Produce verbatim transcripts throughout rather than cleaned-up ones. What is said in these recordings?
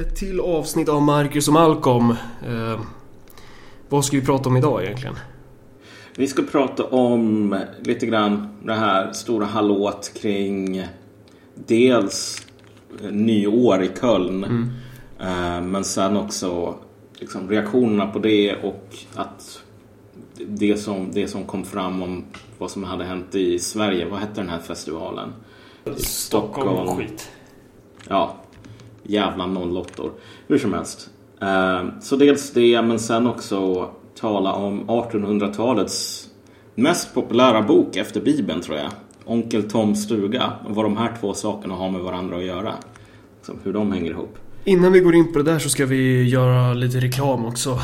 Ett till avsnitt av Marcus och Malcolm. Eh, vad ska vi prata om idag egentligen? Vi ska prata om lite grann det här stora hallåt kring dels nyår i Köln. Mm. Eh, men sen också liksom reaktionerna på det och att det som, det som kom fram om vad som hade hänt i Sverige. Vad hette den här festivalen? Stockholm, Stockholm. Skit. Ja. Jävla nollåttor. Hur som helst. Så dels det, men sen också tala om artonhundratalets mest populära bok efter Bibeln, tror jag. Onkel Tom Stuga. Och vad de här två sakerna har med varandra att göra. Liksom hur de hänger ihop. Innan vi går in på det där så ska vi göra lite reklam också.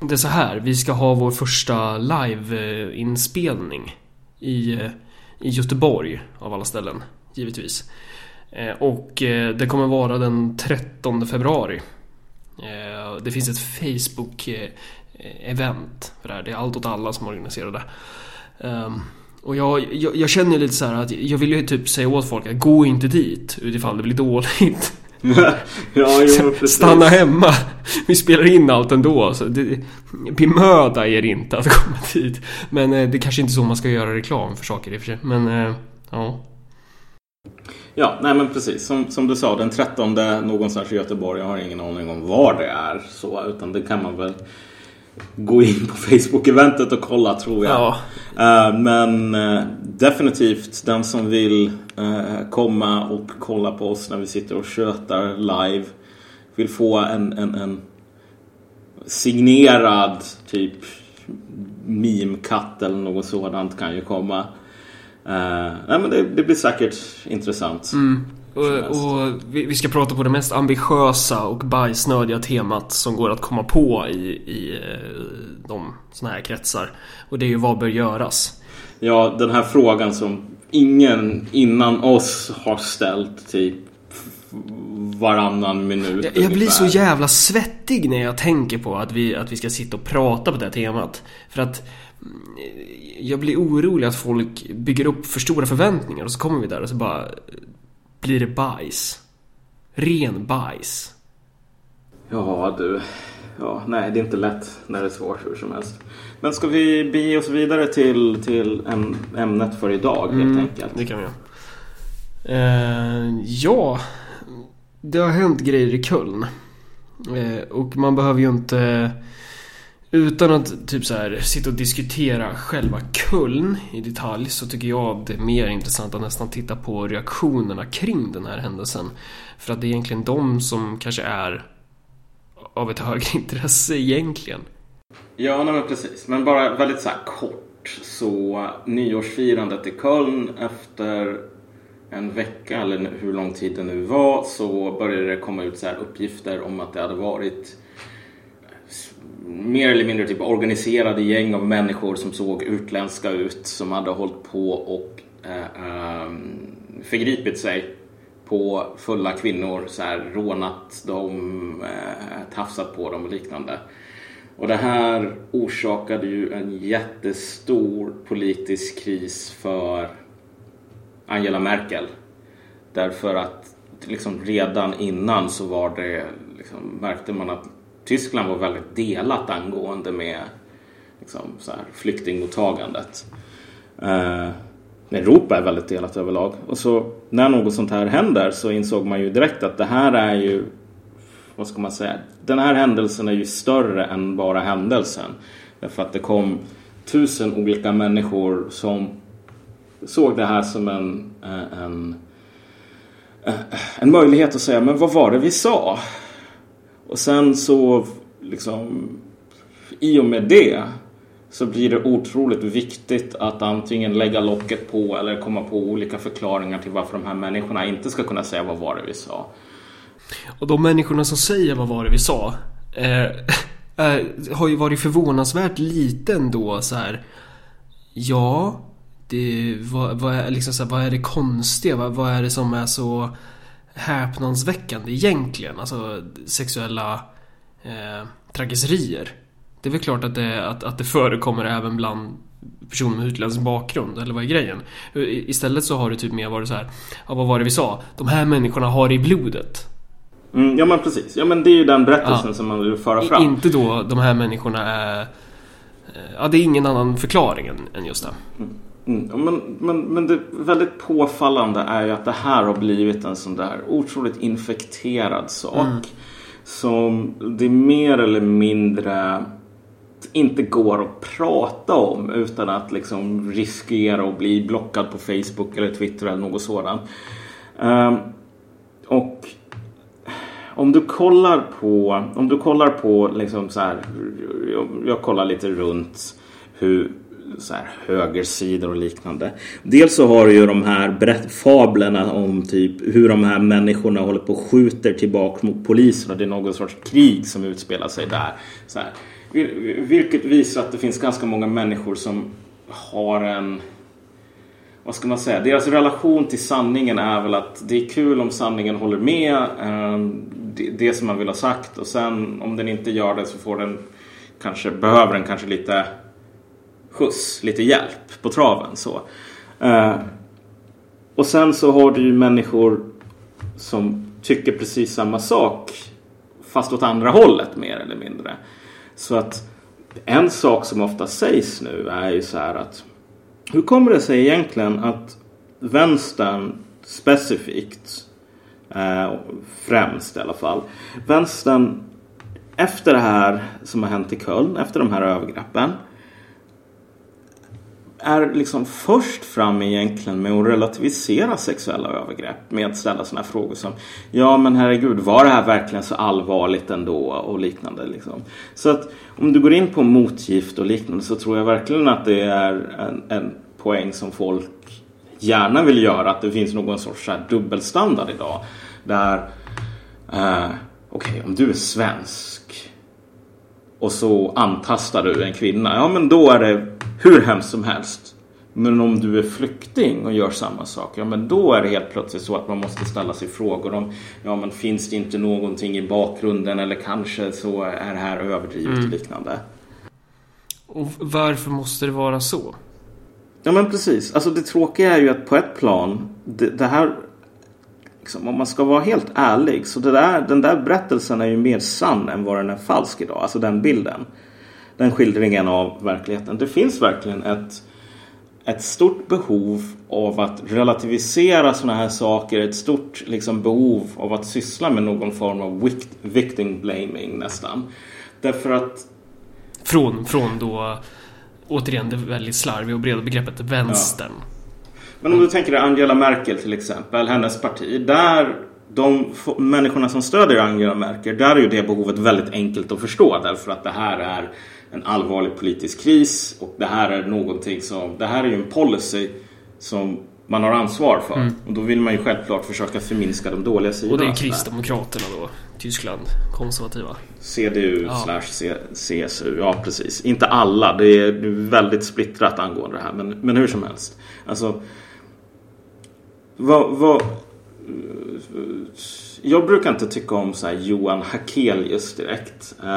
Det är så här. Vi ska ha vår första live-inspelning i, i Göteborg av alla ställen, givetvis. Och det kommer vara den trettonde februari. Det finns ett Facebook-event för det här. Det är allt åt alla som organiserar det. Och jag, jag, jag känner lite så här att jag vill ju typ säga åt folk att gå inte dit utifall det blir dåligt. Ja, jo, stanna hemma. Vi spelar in allt ändå, så det, bemöda er inte att komma dit. Men det är kanske inte så man ska göra reklam för saker i och för sig. Men ja. Ja, nej men precis. Som, som du sa, den trettonde någonstans i Göteborg. Jag har ingen aning om var det är så, utan det kan man väl gå in på Facebook-eventet och kolla, tror jag. Ja. Uh, men uh, definitivt den som vill uh, komma och kolla på oss när vi sitter och tjötar live, vill få en, en, en signerad typ meme-katt eller något sådant, kan ju komma. Uh, nej, men det, det blir säkert intressant. Mm. Och, och vi, vi ska prata på det mest ambitiösa och bajsnödiga temat som går att komma på i, i de såna här kretsar. Och det är ju vad bör göras. Ja, den här frågan som ingen innan oss har ställt typ varannan minut. Jag, jag blir så jävla svettig när jag tänker på att vi, att vi ska sitta och prata på det här temat. För att jag blir orolig att folk bygger upp för stora förväntningar och så kommer vi där och så bara blir det bajs. Ren bajs. Ja, du. Ja, nej, det är inte lätt när det är svårt hur som helst. Men ska vi bege oss vidare till, till ämnet för idag helt mm, enkelt? Det kan vi göra. Eh, ja, det har hänt grejer i Köln. Eh, och man behöver ju inte... Utan att typ så här, sitta och diskutera själva Köln i detalj, så tycker jag det är mer intressant att nästan titta på reaktionerna kring den här händelsen. För att det är egentligen de som kanske är av ett högre intresse egentligen. Ja, nej, men precis. Men bara väldigt så här kort. Så nyårsfirandet i Köln efter en vecka eller hur lång tid det nu var, så började det komma ut så här uppgifter om att det hade varit... mer eller mindre typ organiserade gäng av människor som såg utländska ut, som hade hållit på och eh, förgripit sig på fulla kvinnor, så här, rånat dem, eh, tafsat på dem och liknande. Och det här orsakade ju en jättestor politisk kris för Angela Merkel. Därför att liksom, redan innan så var det, liksom, märkte man att Tyskland var väldigt delat angående med liksom, så här, flyktingmottagandet. Eh, Europa är väldigt delat överlag. Och så när något sånt här händer så insåg man ju direkt att det här är ju, vad ska man säga, den här händelsen är ju större än bara händelsen. Därför att det kom tusen olika människor som såg det här som en, en, en möjlighet att säga, men vad var det vi sa? Och sen så liksom, i och med det så blir det otroligt viktigt att antingen lägga locket på eller komma på olika förklaringar till varför de här människorna inte ska kunna säga vad var det vi sa. Och de människorna som säger vad var det vi sa eh, eh, har ju varit förvånansvärt liten då så här. Ja, det, vad, vad, är, liksom så här, vad är det konstiga? Vad, vad är det som är så häpnadsväckande egentligen? Alltså sexuella eh, trakasserier. Det är väl klart att det, att, att det förekommer även bland personer med utländsk bakgrund. Eller vad är grejen? Istället så har det typ mer varit så här, ja, vad var det vi sa? De här människorna har i blodet. Mm, ja men precis. Ja men det är ju den berättelsen ja. som man vill föra fram. Inte då de här människorna är... Ja, det är ingen annan förklaring än, än just det. Mm. Mm. Men, men, men det väldigt påfallande är ju att det här har blivit en sån där otroligt infekterad sak. Mm. Som det mer eller mindre inte går att prata om utan att liksom riskera att bli blockad på Facebook eller Twitter eller något sådant. Um, och om du kollar på, om du kollar på liksom så här, jag, jag kollar lite runt hur så här högersidor och liknande. Dels så har du ju de här berätt- fablerna om typ hur de här människorna håller på och skjuter tillbaka mot polisen och det är någon sorts krig som utspelar sig där. Så här. Vilket visar att det finns ganska många människor som har en, vad ska man säga, deras relation till sanningen är väl att det är kul om sanningen håller med det som man vill ha sagt, och sen om den inte gör det så får den kanske, behöver den kanske lite skjuts, lite hjälp på traven så. Och sen så har du ju människor som tycker precis samma sak fast åt andra hållet mer eller mindre. Så att en sak som ofta sägs nu är ju så här att hur kommer det sig egentligen att vänstern specifikt, eh, främst i alla fall, vänstern efter det här som har hänt i Köln, efter de här övergreppen, är liksom först fram egentligen med att relativisera sexuella övergrepp med att ställa sådana frågor som ja men herregud, var det här verkligen så allvarligt ändå och liknande liksom. Så att om du går in på motgift och liknande så tror jag verkligen att det är en, en poäng som folk gärna vill göra, att det finns någon sorts här dubbelstandard idag där eh, okej, okay, om du är svensk och så antastar du en kvinna, ja men då är det hur hemskt som helst. Men om du är flykting och gör samma sak, ja men då är det helt plötsligt så att man måste ställa sig frågor om ja men finns det inte någonting i bakgrunden eller kanske så är det här överdrivet mm. och liknande. Och varför måste det vara så? Ja men precis. Alltså det tråkiga är ju att på ett plan det, det här liksom, om man ska vara helt ärlig så det där, den där berättelsen är ju mer sann än vad den är falsk idag. Alltså den bilden. Den skildringen av verkligheten. Det finns verkligen ett, ett stort behov av att relativisera sådana här saker. Ett stort liksom, behov av att syssla med någon form av victim blaming nästan. Därför att... Från, från då, återigen det väldigt slarviga och breda begreppet vänstern. Ja. Men om du tänker dig Angela Merkel till exempel, hennes parti. Där... De f- människorna som stödjer Angela Merkel, där är ju det behovet väldigt enkelt att förstå, därför att det här är en allvarlig politisk kris och det här är någonting som, det här är ju en policy som man har ansvar för mm. och då vill man ju självklart försöka förminska de dåliga sidorna. Och det är kristdemokraterna då, Tyskland, konservativa. C D U ja. slash C S U, ja precis. Inte alla, det är väldigt splittrat angående det här, men, men hur som helst. Alltså, vad... vad jag brukar inte tycka om så här Johan Hakelius direkt. Jag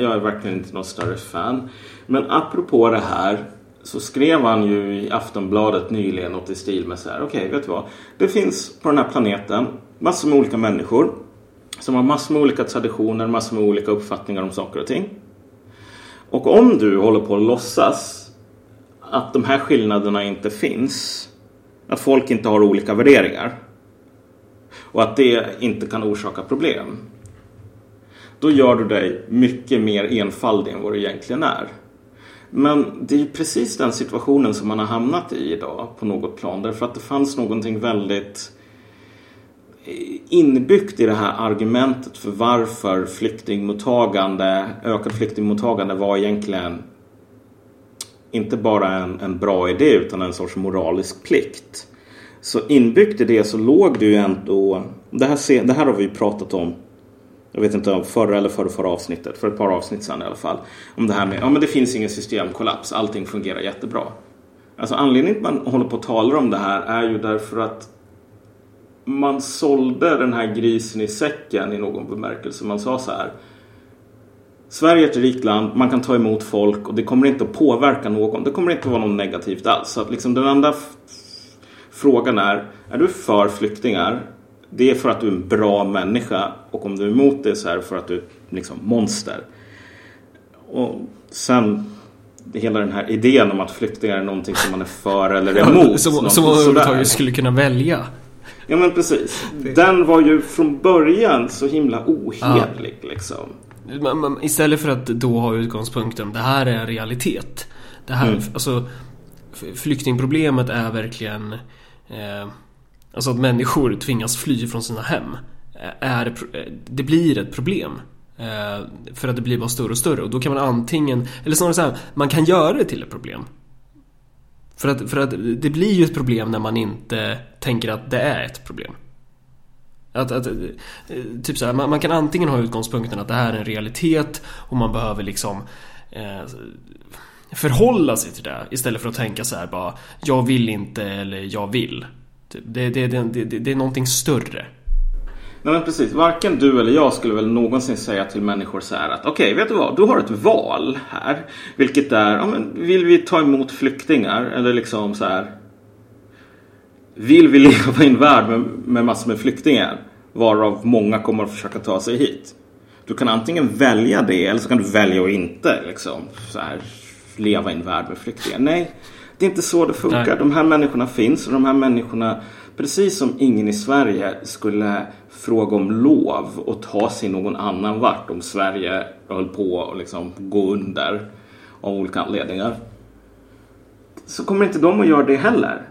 är verkligen inte någon större fan. Men apropå det här så skrev han ju i Aftonbladet nyligen något i stil med så här: okej, vet du vad? Det finns på den här planeten massor med olika människor som har massor med olika traditioner, massor med olika uppfattningar om saker och ting. Och om du håller på att låtsas att de här skillnaderna inte finns, att folk inte har olika värderingar och att det inte kan orsaka problem, då gör du dig mycket mer enfaldig än vad du egentligen är. Men det är ju precis den situationen som man har hamnat i idag på något plan, därför att det fanns någonting väldigt inbyggt i det här argumentet för varför flyktingmottagande, ökat flyktingmottagande var egentligen inte bara en, en bra idé utan en sorts moralisk plikt. Så inbyggt i det så låg det ju ändå... Det här, det här har vi ju pratat om, jag vet inte om förra eller förra, förra avsnittet, för ett par avsnitt sedan i alla fall, om det här med, ja men det finns ingen systemkollaps, allting fungerar jättebra. Alltså anledningen till att man håller på att tala om det här är ju därför att man sålde den här grisen i säcken i någon bemärkelse. Man sa så här: Sverige är ett rikt land, man kan ta emot folk och det kommer inte att påverka någon, det kommer inte att vara något negativt alls. Så att liksom den andra... Frågan är, är du för flyktingar det är för att du är en bra människa, och om du är emot det så är det för att du är liksom monster. Och sen hela den här idén om att flyktingar är någonting som man är för eller emot, som som överhuvudtaget skulle kunna välja. Ja, men precis. Den var ju från början så himla ohederlig, ja. Liksom. Men, men, istället för att då ha utgångspunkten, det här är en realitet. Det här, mm. alltså, flyktingproblemet är verkligen eh, alltså att människor tvingas fly från sina hem. Är, det blir ett problem. Eh, för att det blir bara större och större. Och då kan man antingen, eller snarare så här, man kan göra det till ett problem. För att, för att det blir ju ett problem när man inte tänker att det är ett problem. Att, att, typ så här, man, man kan antingen ha utgångspunkten att det här är en realitet och man behöver liksom eh, förhålla sig till det, istället för att tänka så här bara, jag vill inte eller jag vill. Det, det, det, det, det är någonting större. Nej, men precis, varken du eller jag skulle väl någonsin säga till människor så här att okej, okay, vet du vad, du har ett val här, vilket är, ja, men vill vi ta emot flyktingar eller liksom så här, vill vi leva i en värld med, med massor med flyktingar varav många kommer att försöka ta sig hit. Du kan antingen välja det eller så kan du välja att inte liksom så här, leva i en värld med flyktingar. Nej, det är inte så det funkar. Nej. De här människorna finns, och de här människorna, precis som ingen i Sverige skulle fråga om lov och ta sig någon annan vart om Sverige höll på och liksom gå under av olika anledningar, så kommer inte de att göra det heller.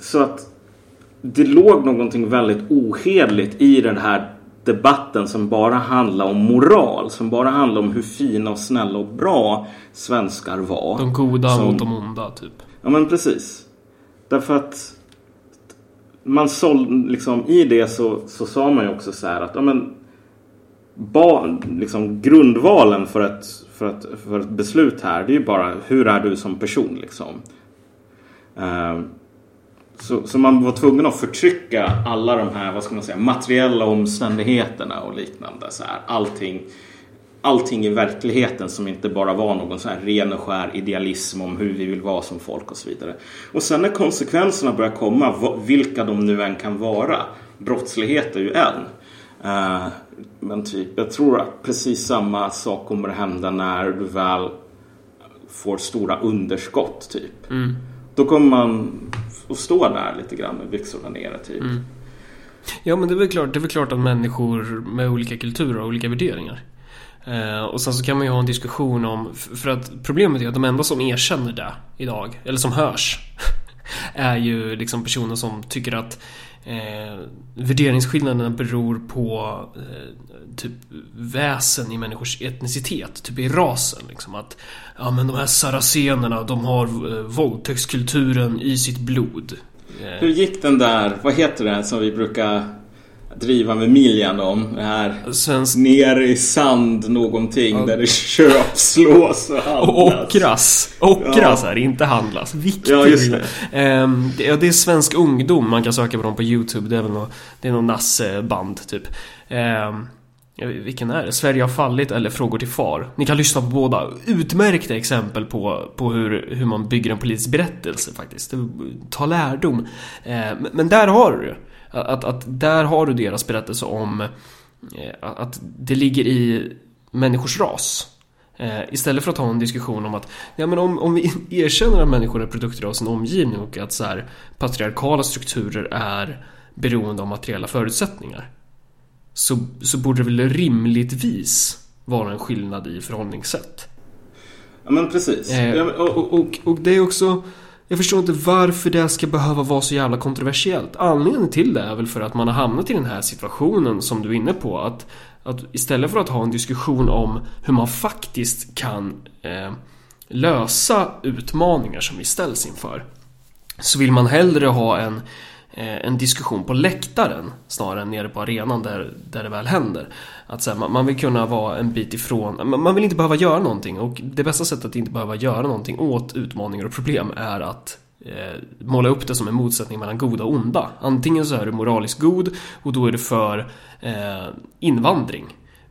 Så att det låg någonting väldigt ohederligt i den här debatten som bara handlar om moral, som bara handlar om hur fina och snälla och bra svenskar var. De goda som, mot de onda typ. Ja, men precis. Därför att man såld, liksom, i det så, så sa man ju också så här att ja, men, ba, liksom, grundvalen för ett, för, ett, för ett beslut här, det är ju bara hur är du som person liksom. Uh, så, så man var tvungen att förtrycka alla de här, vad ska man säga, materiella omständigheterna och liknande så här. Allting, allting i verkligheten som inte bara var någon så här ren och skär idealism om hur vi vill vara som folk och så vidare. Och sen när konsekvenserna börjar komma, vilka de nu än kan vara, brottslighet är ju en. Uh, men typ, jag tror att precis samma sak kommer att hända när du väl får stora underskott typ. Mm. Då kommer man att stå där lite grann med byxorna nere typ. Mm. Ja, men det är väl klart, det är väl klart att människor med olika kulturer och olika värderingar. Eh, och sen så kan man ju ha en diskussion om, för att problemet är att de enda som erkänner det idag, eller som hörs, är ju liksom personer som tycker att eh, värderingsskillnaderna beror på eh, typ väsen i människors etnicitet, typ i rasen liksom, att ja, men de här saracenerna, de har eh, våldtäktskulturen i sitt blod. eh. Hur gick den där, vad heter det som vi brukar driva med miljan om det här, svensk... ner i sand någonting, ja. Där det köps, slås och handlas och ockras, ockras ja. Här, inte handlas, viktigt, ja, just det. Ehm, det, ja, det är Svensk Ungdom, man kan söka på dem på YouTube, det är väl någon, det är någon nasseband typ. ehm, vilken är det? Sverige har fallit eller Frågor till far. Ni kan lyssna på båda, utmärkta exempel på, på hur, hur man bygger en politisk berättelse faktiskt, ta lärdom. ehm, men där har du Att, att där har du deras berättelse om att det ligger i människors ras, istället för att ha en diskussion om att ja, men om, om vi erkänner att människor är produkter av sin omgivning och att så här, patriarkala strukturer är beroende av materiella förutsättningar, så, så borde det väl rimligtvis vara en skillnad i förhållningssätt. Ja, men precis. eh, och, och, och, och det är också, jag förstår inte varför det ska behöva vara så jävla kontroversiellt. Anledningen till det är väl för att man har hamnat i den här situationen som du är inne på. Att, att istället för att ha en diskussion om hur man faktiskt kan eh, lösa utmaningar som vi ställs inför, så vill man hellre ha en, eh, en diskussion på läktaren snarare än nere på arenan där, där det väl händer. Att så här, man, man vill kunna vara en bit ifrån, man, man vill inte behöva göra någonting, och det bästa sättet att inte behöva göra någonting åt utmaningar och problem är att eh, måla upp det som en motsättning mellan goda och onda. Antingen så är du moraliskt god och då är det för eh, invandring,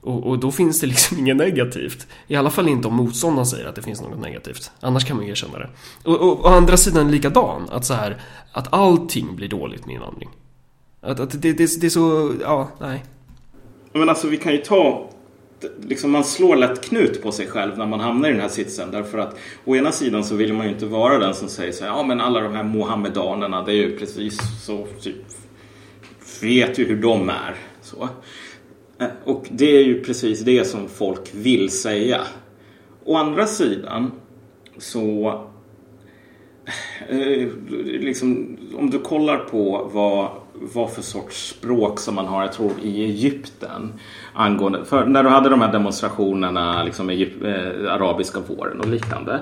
och, och då finns det liksom inget negativt, i alla fall inte om motståndaren säger att det finns något negativt, annars kan man ju erkänna det. Och, och, och å andra sidan likadan, att, så här, att allting blir dåligt med invandring. Att, att det, det, det är så, ja, nej. Men alltså vi kan ju ta, liksom man slår lätt knut på sig själv när man hamnar i den här sitsen. Därför att å ena sidan så vill man ju inte vara den som säger så här, ja men alla de här mohammedanerna, det är ju precis så, typ, vet ju hur de är. Så. Och det är ju precis det som folk vill säga. Å andra sidan så, eh, liksom, om du kollar på vad, vad för sorts språk som man har, jag tror i Egypten angående, för när du hade de här demonstrationerna liksom Egypt, eh, arabiska våren och liknande,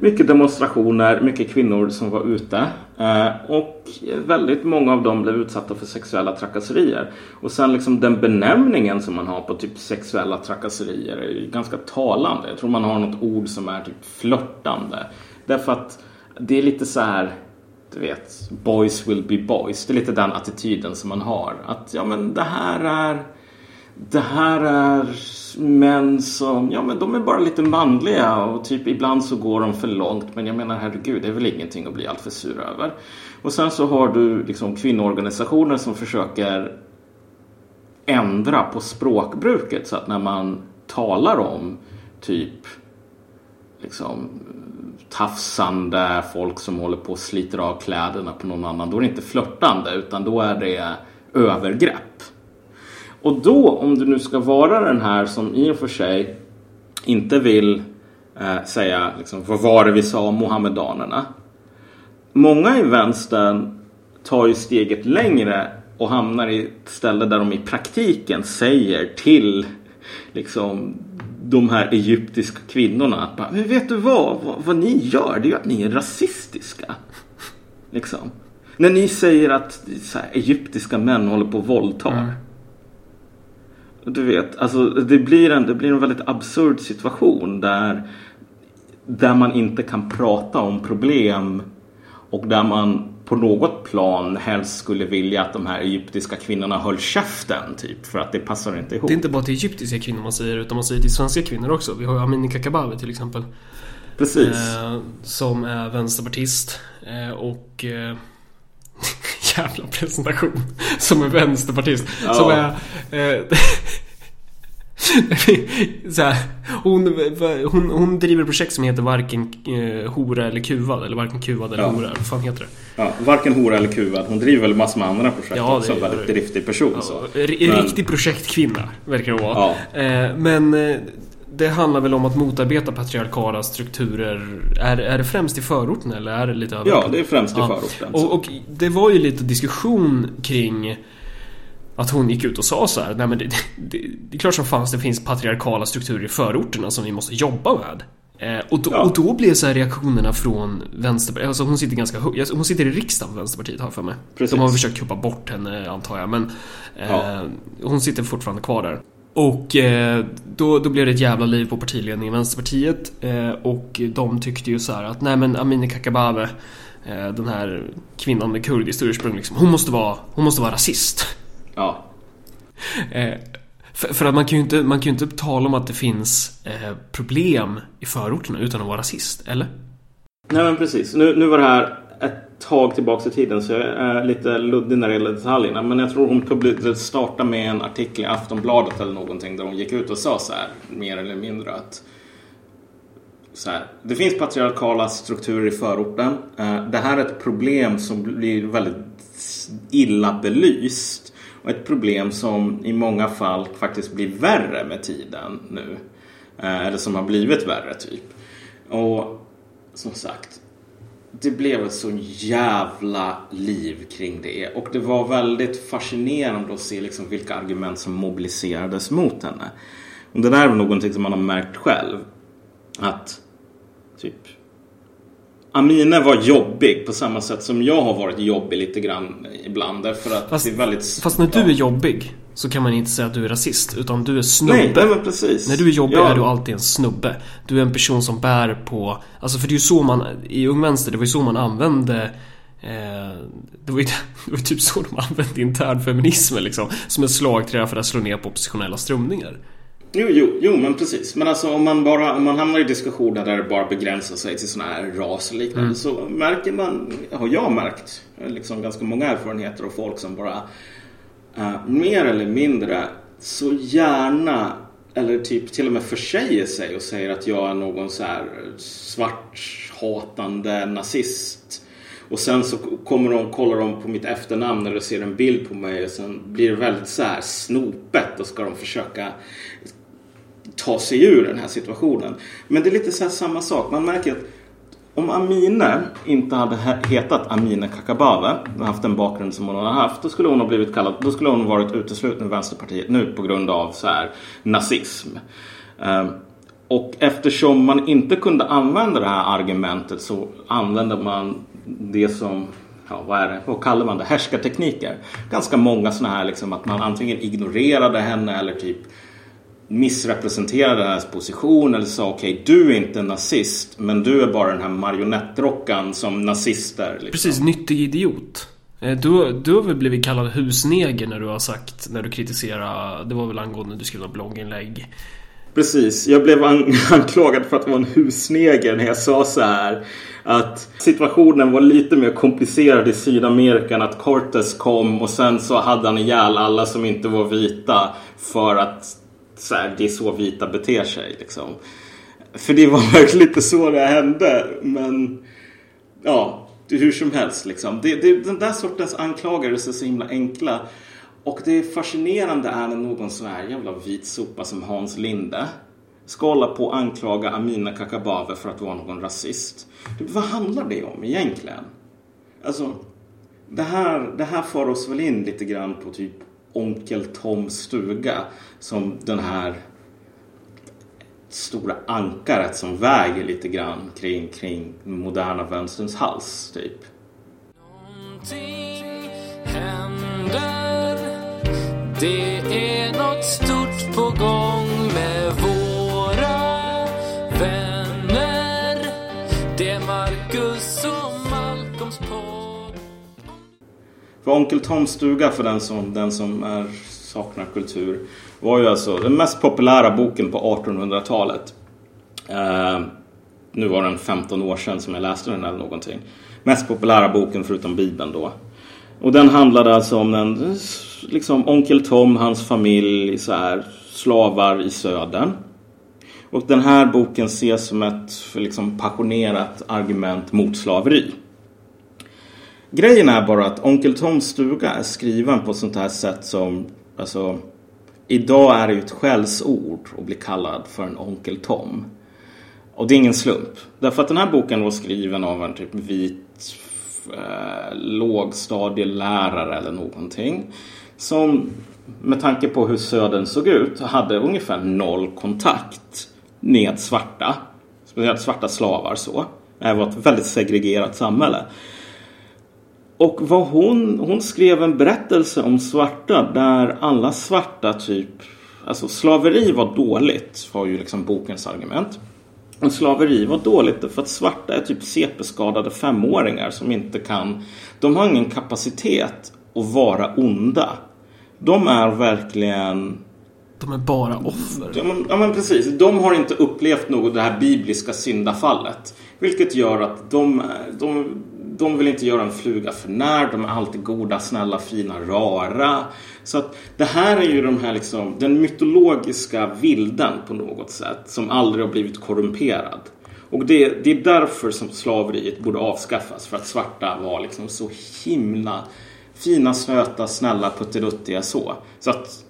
mycket demonstrationer, mycket kvinnor som var ute, eh, och väldigt många av dem blev utsatta för sexuella trakasserier. Och sen liksom den benämningen som man har på typ sexuella trakasserier är ganska talande. Jag tror man har något ord som är typ flörtande, därför att det är lite så här, du vet, boys will be boys. Det är lite den attityden som man har, att ja men det här är det här är män som, ja men de är bara lite manliga och typ ibland så går de för långt, men jag menar herregud, det är väl ingenting att bli allt för sur över. Och sen så har du liksom kvinnoorganisationer som försöker ändra på språkbruket så att när man talar om typ liksom tafsande folk som håller på och sliter av kläderna på någon annan, då är det inte flörtande utan då är det övergrepp. Och då, om du nu ska vara den här som i och för sig inte vill eh, säga liksom, vad var det vi sa om mohammedanerna? Många i vänstern tar ju steget längre och hamnar i ett ställe där de i praktiken säger till liksom de här egyptiska kvinnorna att bara, men vet du vad, vad, vad ni gör, det är ju att ni är rasistiska. Liksom. När ni säger att så här, egyptiska män håller på och våldtar. Mm. Du vet, alltså det blir en, det blir en väldigt absurd situation där, där man inte kan prata om problem och där man på något plan helst skulle vilja att de här egyptiska kvinnorna höll käften typ, för att det passar inte ihop. Det är inte bara till egyptiska kvinnor man säger, utan man säger till svenska kvinnor också. Vi har ju Amineh Kakabaveh till exempel. Precis. Eh, som är vänsterpartist eh, och eh, jävla presentation som är vänsterpartist. Ja. Som är eh, så här, hon, hon, hon driver projekt som heter varken eh, hora eller kuvad, eller varken kuvad eller ja. hora, vad fan heter det? Ja, varken hora eller kuvad. Hon driver väl massor med andra projekt, ja, också, en väldigt driftig person, ja, så. En men... riktig projektkvinna verkar det vara. Ja. Eh, men det handlar väl om att motarbeta patriarkala strukturer. Är, är det främst i förorten eller är det lite över? Ja, det är främst i förorten. Ja. Och, och det var ju lite diskussion kring att hon gick ut och sa så här, nej men det, det, det är klart som fanns det finns patriarkala strukturer i förorterna som vi måste jobba med. Eh, och, då, ja. och då blev så här reaktionerna från Vänsterpartiet, alltså hon sitter ganska hon sitter i riksdagen, Vänsterpartiet har för mig. Precis. De har försökt kuppa bort henne antar jag, men eh, ja. hon sitter fortfarande kvar där. Och eh, då, då blev det ett jävla liv på partiledningen i Vänsterpartiet, eh, och de tyckte ju så här att nej men Amineh Kakabaveh, eh, den här kvinnan med kurdiskt ursprung liksom, hon måste vara, hon måste vara rasist. Ja. Eh, för, för att man kan ju inte, man kan ju inte tala om att det finns eh, problem i förorterna utan att vara rasist, eller? Nej men precis, nu, nu var det här ett tag tillbaka i tiden så jag är lite luddig när det gäller detaljerna, men jag tror hon publicerade, startade med en artikel i Aftonbladet eller någonting där hon gick ut och sa så här, mer eller mindre att så här, det finns patriarkala strukturer i förorten, eh, det här är ett problem som blir väldigt illa belyst. Och ett problem som i många fall faktiskt blir värre med tiden nu. Eller som har blivit värre typ. Och som sagt, det blev ett så jävla liv kring det. Och det var väldigt fascinerande att se liksom vilka argument som mobiliserades mot henne. Och det där är någonting som man har märkt själv. Att typ Amineh var jobbig på samma sätt som jag har varit jobbig lite grann ibland, därför att fast, det är väldigt... Fast när du är jobbig så kan man inte säga att du är rasist, utan du är snubbe. Nej, nej men precis. När du är jobbig, ja, är du alltid en snubbe. Du är en person som bär på... Alltså för det är ju så man... I Ung Vänster, det var ju så man använde... Det var, ju, det var typ så de använde internfeminismen liksom, som en slagträ för att slå ner på oppositionella strömningar. Jo, jo, jo, men precis. Men alltså om man, bara, om man hamnar i diskussioner där det bara begränsar sig till sådana här ras och liknande, mm. så märker man, har jag märkt liksom ganska många erfarenheter av folk som bara uh, mer eller mindre så gärna eller typ till och med försäger sig och säger att jag är någon så här svarthatande nazist. Och sen så kommer de, kollar de på mitt efternamn eller ser en bild på mig och sen blir det väldigt så här snopet och ska de försöka ta sig ur den här situationen. Men det är lite så här samma sak. Man märker att om Amineh inte hade hetat Amineh Kakabaveh och haft den bakgrund som hon har haft, då skulle hon ha blivit kallad, då skulle hon ha varit utesluten ur Vänsterpartiet nu på grund av så här nazism. Um, och eftersom man inte kunde använda det här argumentet så använde man det som, ja, vad är det? Vad kallar man det? Härskartekniker. Ganska många sådana här liksom att man antingen ignorerade henne eller typ missrepresenterade hennes position eller sa okej, okay, du är inte nazist men du är bara den här marionettdrockan som nazister. Liksom. Precis, nyttig idiot. Du, du har väl blivit kallad husneger när du har sagt, när du kritiserar, det var väl angående du skrev något blogginlägg. Precis, jag blev anklagad för att vara en husneger när jag sa så här att situationen var lite mer komplicerad i Sydamerika än att Cortes kom och sen så hade han ihjäl alla som inte var vita för att så här, det är så vita beter sig liksom. För det var verkligen lite så det hände, men ja, hur som helst liksom. Det, det, den där sortens anklagelser är så himla enkla. Och det fascinerande är när någon sån här jävla vit sopa som Hans Linde ska hålla på och anklaga Amineh Kakabaveh för att vara någon rasist. Vad handlar det om egentligen? Alltså, det här, det här för oss väl in lite grann på typ Onkel Tom Stuga som den här stora ankaret som väger lite grann kring, kring moderna vänsterns hals, typ. Någonting händer. Det är något stort på gång med våra vänner. Det är Marcus och Malcolms podd. För Onkel Tom Stuga, för den som, den som är, saknar kultur, var ju alltså den mest populära boken på artonhundratalet. Eh, nu var den femton år sedan som jag läste den eller någonting. Mest populära boken förutom Bibeln då. Och den handlade alltså om en, liksom, Onkel Tom, hans familj, så här, slavar i södern. Och den här boken ses som ett liksom, passionerat argument mot slaveri. Grejen är bara att Onkel Toms stuga är skriven på sånt här sätt som... Alltså, idag är det ju ett skällsord att bli kallad för en Onkel Tom. Och det är ingen slump. Därför att den här boken var skriven av en typ vit... Eh, lågstadielärare eller någonting som med tanke på hur södern såg ut hade ungefär noll kontakt med svarta, speciellt svarta slavar. Så det var ett väldigt segregerat samhälle. Och vad hon, hon skrev en berättelse om svarta där alla svarta typ, alltså slaveri var dåligt, var ju liksom bokens argument. Och slaveri var dåligt för att svarta är typ C P-skadade femåringar som inte kan... De har ingen kapacitet att vara onda. De är verkligen... De är bara offer. Ja men, ja, men precis. De har inte upplevt något det här bibliska syndafallet. Vilket gör att de, de, de vill inte göra en fluga för när. De är alltid goda, snälla, fina, rara. Så att det här är ju de här liksom, den mytologiska vilden på något sätt. Som aldrig har blivit korrumperad. Och det, det är därför som slaveriet borde avskaffas. För att svarta var liksom så himla fina, söta, snälla, putteruttiga så. Så att...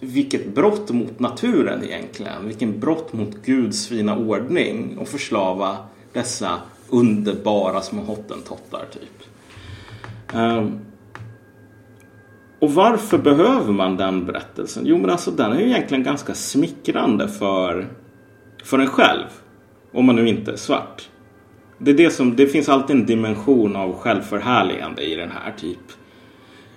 Vilket brott mot naturen egentligen. Vilken brott mot Guds fina ordning. Och förslava dessa underbara små hottentottar typ. Um, och varför behöver man den berättelsen? Jo men alltså den är ju egentligen ganska smickrande för, för en själv. Om man nu inte är svart. Det, är det, som, det finns alltid en dimension av självförhärligande i den här typ.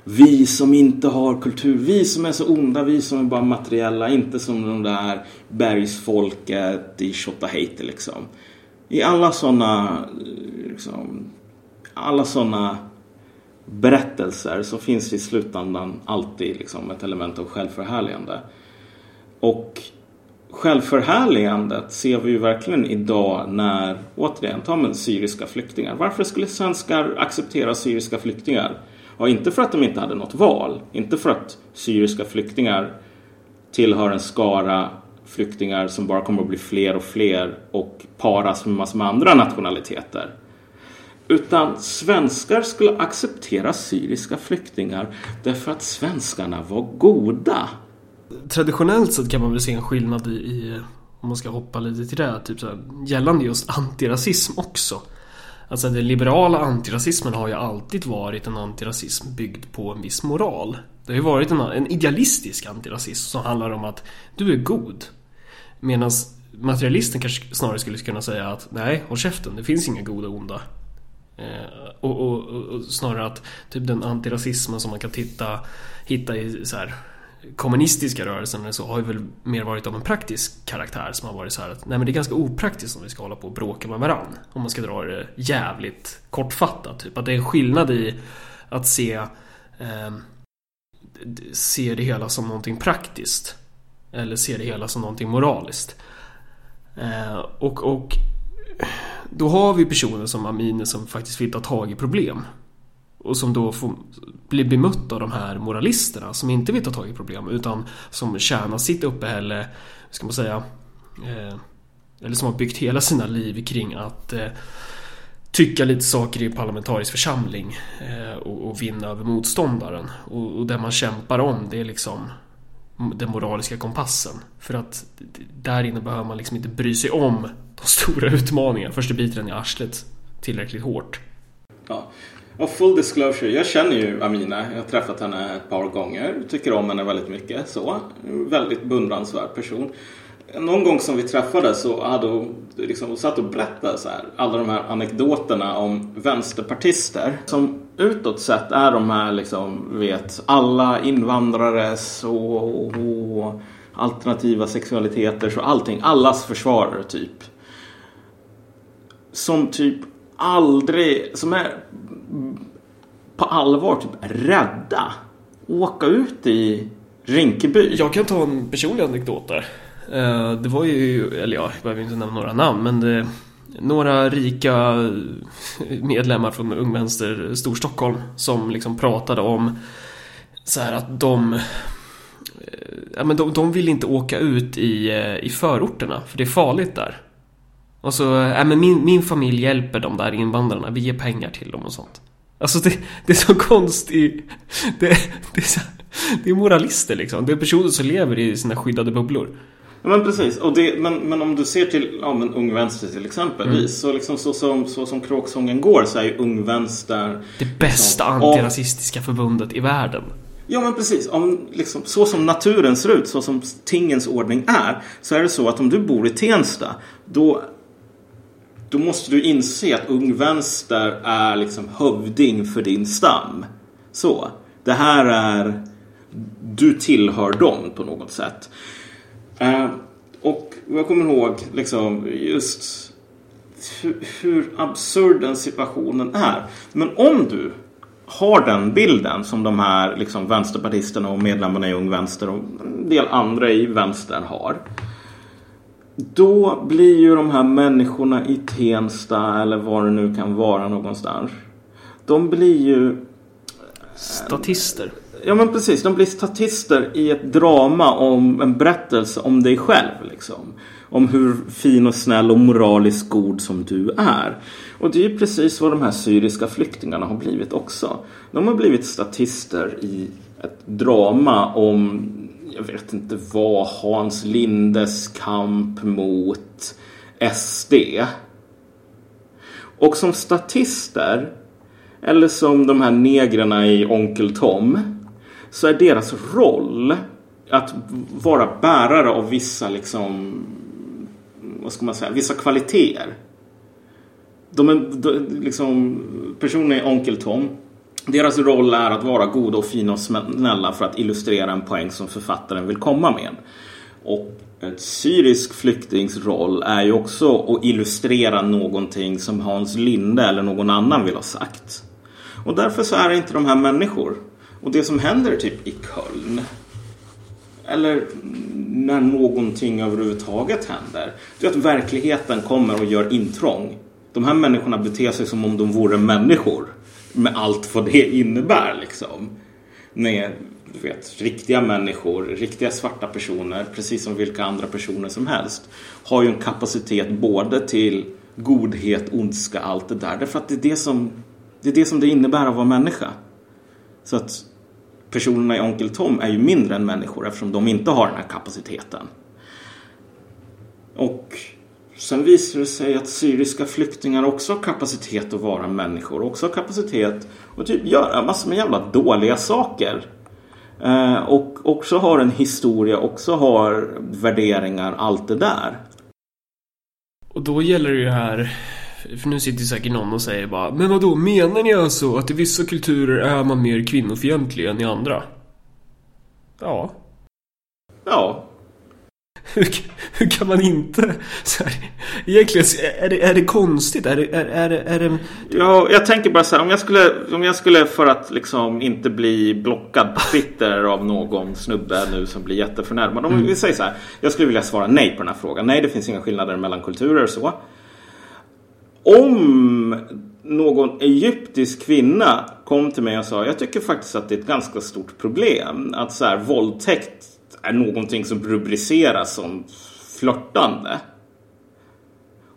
Vi som inte har kultur, vi som är så onda, vi som är bara materiella, inte som de där bergsfolket i Tjotahejte liksom. I alla sådana liksom, alla sådana berättelser så finns i slutändan alltid liksom ett element av självförhärligande. Och självförhärligandet ser vi ju verkligen idag när, återigen, tar man syriska flyktingar. Varför skulle svenskar acceptera syriska flyktingar? Ja, inte för att de inte hade något val. Inte för att syriska flyktingar tillhör en skara flyktingar som bara kommer att bli fler och fler och paras med massor med andra nationaliteter. Utan svenskar skulle acceptera syriska flyktingar därför att svenskarna var goda. Traditionellt sett kan man väl se en skillnad i, i om man ska hoppa lite till det här, typ så här, gällande just antirasism också. Alltså den liberala antirasismen har ju alltid varit en antirasism byggd på en viss moral. Det har ju varit en, en idealistisk antirasism som handlar om att du är god. Medan materialisten kanske snarare skulle kunna säga att nej, håll käften, det finns inga goda och onda. Eh, och, och, och snarare att typ den antirasismen som man kan titta, hitta i så här, kommunistiska rörelsen så har ju väl mer varit av en praktisk karaktär som har varit så här att nej, men det är ganska opraktiskt om vi ska hålla på och bråka med varann. Om man ska dra det jävligt kortfattat. Typ att det är en skillnad i att se... Eh, ser det hela som någonting praktiskt eller ser det hela som någonting moraliskt. Eh, och, och då har vi personer som Amineh som faktiskt vill ta tag i problem och som då får, blir bemött av de här moralisterna som inte vill ta tag i problem utan som tjänar sitt uppehälle, ska man säga, eh, eller som har byggt hela sina liv kring att eh, tycka lite saker i parlamentarisk församling eh, och, och vinna över motståndaren. Och, och det man kämpar om, det är liksom den moraliska kompassen. För att där inne behöver man liksom inte bry sig om de stora utmaningarna. Först biter den i arslet tillräckligt hårt. Ja, och full disclosure, jag känner ju Amineh. Jag har träffat henne ett par gånger. Tycker om henne väldigt mycket. Så, väldigt beundransvärd person. Någon gång som vi träffades så hade hon, liksom, hon satt och berättade så här, alla de här anekdoterna om vänsterpartister som utåt sett är de här liksom, vet, alla invandrares och, och, och alternativa sexualiteter så allting, allas försvarare typ. Som typ aldrig, som är på allvar typ rädda åka ut i Rinkeby. Jag kan ta en personlig anekdot där. Det var ju, eller ja, jag behöver inte nämna några namn, men det, några rika medlemmar från Ung Vänster Storstockholm som liksom pratade om så här att de, ja, men de, de vill inte åka ut i, i förorterna för det är farligt där. Och så, ja, men min, min familj hjälper de där invandrarna, vi ger pengar till dem och sånt. Alltså det, det är så konstigt, det, det, är så, det är moralister liksom, det är personer som lever i sina skyddade bubblor. Ja, men precis, och det, men, men om du ser till ja, men Ung Vänster till exempel mm. så, liksom, så, så, så som kråksången går så är ju Ung Vänster det bästa liksom, antirasistiska om, förbundet i världen. Ja men precis, om, liksom, så som naturen ser ut, så som tingens ordning är, så är det så att om du bor i Tensta då, då måste du inse att Ung Vänster är liksom hövding för din stam. Så, det här är du tillhör dem på något sätt. Uh, och jag kommer ihåg liksom, just hur, hur absurd den situationen är. Men om du har den bilden som de här liksom, vänsterpartisterna och medlemmarna i Ung Vänster och en del andra i vänstern har, då blir ju de här människorna i Tensta eller var det nu kan vara någonstans, de blir ju statister. Ja men precis, de blir statister i ett drama om en berättelse om dig själv liksom. Om hur fin och snäll och moraliskt god som du är. Och det är ju precis vad de här syriska flyktingarna har blivit också. De har blivit statister i ett drama om, jag vet inte vad, Hans Lindes kamp mot S D. Och som statister, eller som de här negrarna i Onkel Tom, så är deras roll att vara bärare av vissa liksom, vad ska man säga, vissa kvaliteter. De är de, liksom personer i Onkel Tom, deras roll är att vara goda och fina och snälla för att illustrera en poäng som författaren vill komma med. Och en syrisk flyktings roll är ju också att illustrera någonting som Hans Linde eller någon annan vill ha sagt. Och därför så är det inte de här människor. Och det som händer typ i Köln eller när någonting överhuvudtaget händer. Det är att verkligheten kommer och gör intrång. De här människorna beter sig som om de vore människor, med allt vad det innebär liksom. Nej, du vet, riktiga människor, riktiga svarta personer, precis som vilka andra personer som helst, har ju en kapacitet både till godhet, ondska, allt det där. Därför att det är det som det, är det, som det innebär att vara människa. Så att personerna i Onkel Tom är ju mindre än människor, eftersom de inte har den här kapaciteten. Och sen visar det sig att syriska flyktingar också har kapacitet att vara människor. Också har kapacitet att typ göra massor med jävla dåliga saker. Eh, och också har en historia, också har värderingar, allt det där. Och då gäller det ju här, för nu sitter säkert någon och säger bara, men vadå, menar ni alltså att i vissa kulturer är man mer kvinnofientlig än i andra? Ja. Ja. Hur, hur kan man inte så här, egentligen är det, är det konstigt är det, är, är det, är det... Ja, jag tänker bara så här, om jag skulle om jag skulle för att liksom inte bli blockad på Twitter av någon snubbe nu som blir jätteförnärmad, om vi säger så här, jag skulle vilja svara nej på den här frågan. Nej, det finns inga skillnader mellan kulturer och så. Om någon egyptisk kvinna kom till mig och sa, jag tycker faktiskt att det är ett ganska stort problem att så här, våldtäkt är någonting som rubriceras som flörtande.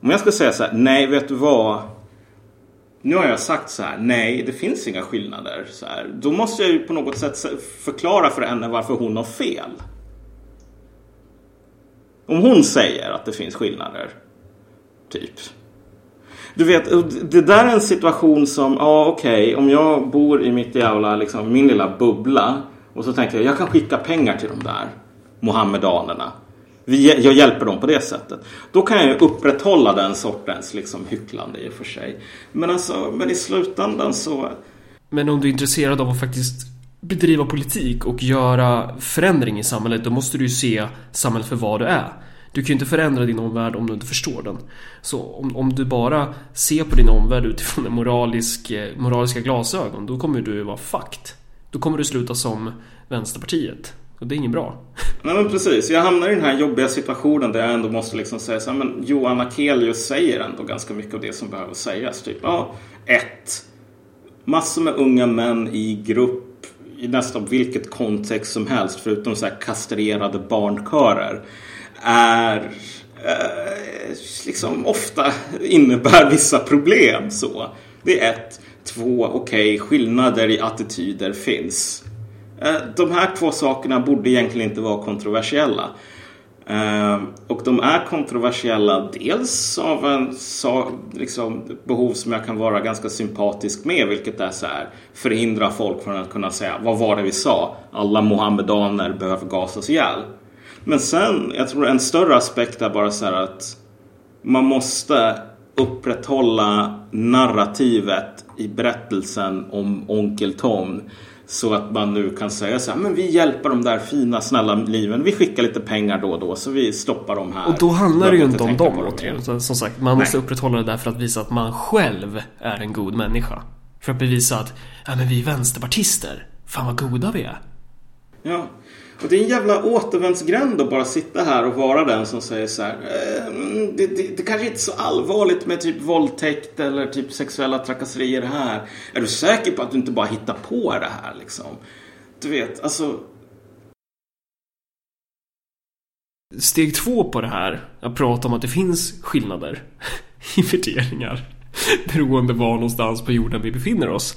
Om jag ska säga så här, nej vet du vad, nu har jag sagt så här, nej det finns inga skillnader så här, då måste jag ju på något sätt förklara för henne varför hon har fel. Om hon säger att det finns skillnader typ. Du vet, det där är en situation som, ja okej, om jag bor i mitt jävla, liksom, min lilla bubbla, och så tänker jag, jag kan skicka pengar till de där mohammedanerna. Vi, jag hjälper dem på det sättet. Då kan jag ju upprätthålla den sortens liksom, hycklande i och för sig. Men alltså, men i slutändan så... Men om du är intresserad av att faktiskt bedriva politik och göra förändring i samhället, då måste du ju se samhället för vad du är. Du kan ju inte förändra din omvärld om du inte förstår den. Så om, om du bara ser på din omvärld utifrån en moralisk, moraliska glasögon, då kommer du vara fucked. Då kommer du sluta som Vänsterpartiet. Och det är ingen bra. Nej men precis, jag hamnar i den här jobbiga situationen där jag ändå måste liksom säga så här, men Johan Hakelius säger ändå ganska mycket av det som behöver sägas. Typ, ja, ett. Massor med unga män i grupp i nästan vilket kontext som helst, förutom så här kastrerade barnkörer, är eh, liksom ofta innebär vissa problem så. Det är ett. Två, okej, okay, skillnader i attityder finns. De här två sakerna borde egentligen inte vara kontroversiella. Och de är kontroversiella dels av en liksom, behov som jag kan vara ganska sympatisk med, vilket är så här, förhindra folk från att kunna säga, vad var det vi sa? Alla mohammedaner behöver gasas ihjäl. Men sen, jag tror en större aspekt är bara så här att man måste upprätthålla narrativet i berättelsen om Onkel Tom, så att man nu kan säga så här, men vi hjälper de där fina snälla liven, vi skickar lite pengar då och då så vi stoppar dem här. Och då handlar det ju inte om dem, dem som sagt, man Nej. måste upprätthålla det där för att visa att man själv är en god människa, för att bevisa att ja, men vi är vänsterpartister, fan vad goda vi är. Ja. Och det är en jävla återvändsgränd att bara sitta här och vara den som säger så här, ehm, det, det, det kanske inte är så allvarligt med typ våldtäkt eller typ sexuella trakasserier här. Är du säker på att du inte bara hittar på det här liksom? Du vet, alltså... Steg två på det här, att prata om att det finns skillnader i värderingar beroende var någonstans på jorden vi befinner oss,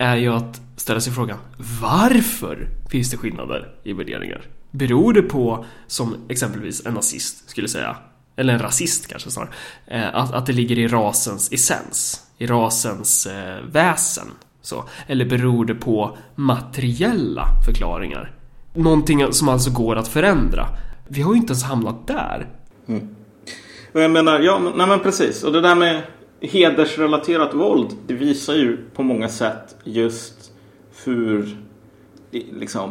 är ju att ställa sig frågan, varför finns det skillnader i värderingar? Beror det på, som exempelvis en nazist skulle säga, eller en rasist kanske snarare, att, att det ligger i rasens essens, i rasens eh, väsen så. Eller beror det på materiella förklaringar? Någonting som alltså går att förändra. Vi har ju inte ens hamnat där. Mm. Jag menar, ja, men, nej, men precis. Och det där med hedersrelaterat våld, det visar ju på många sätt just hur liksom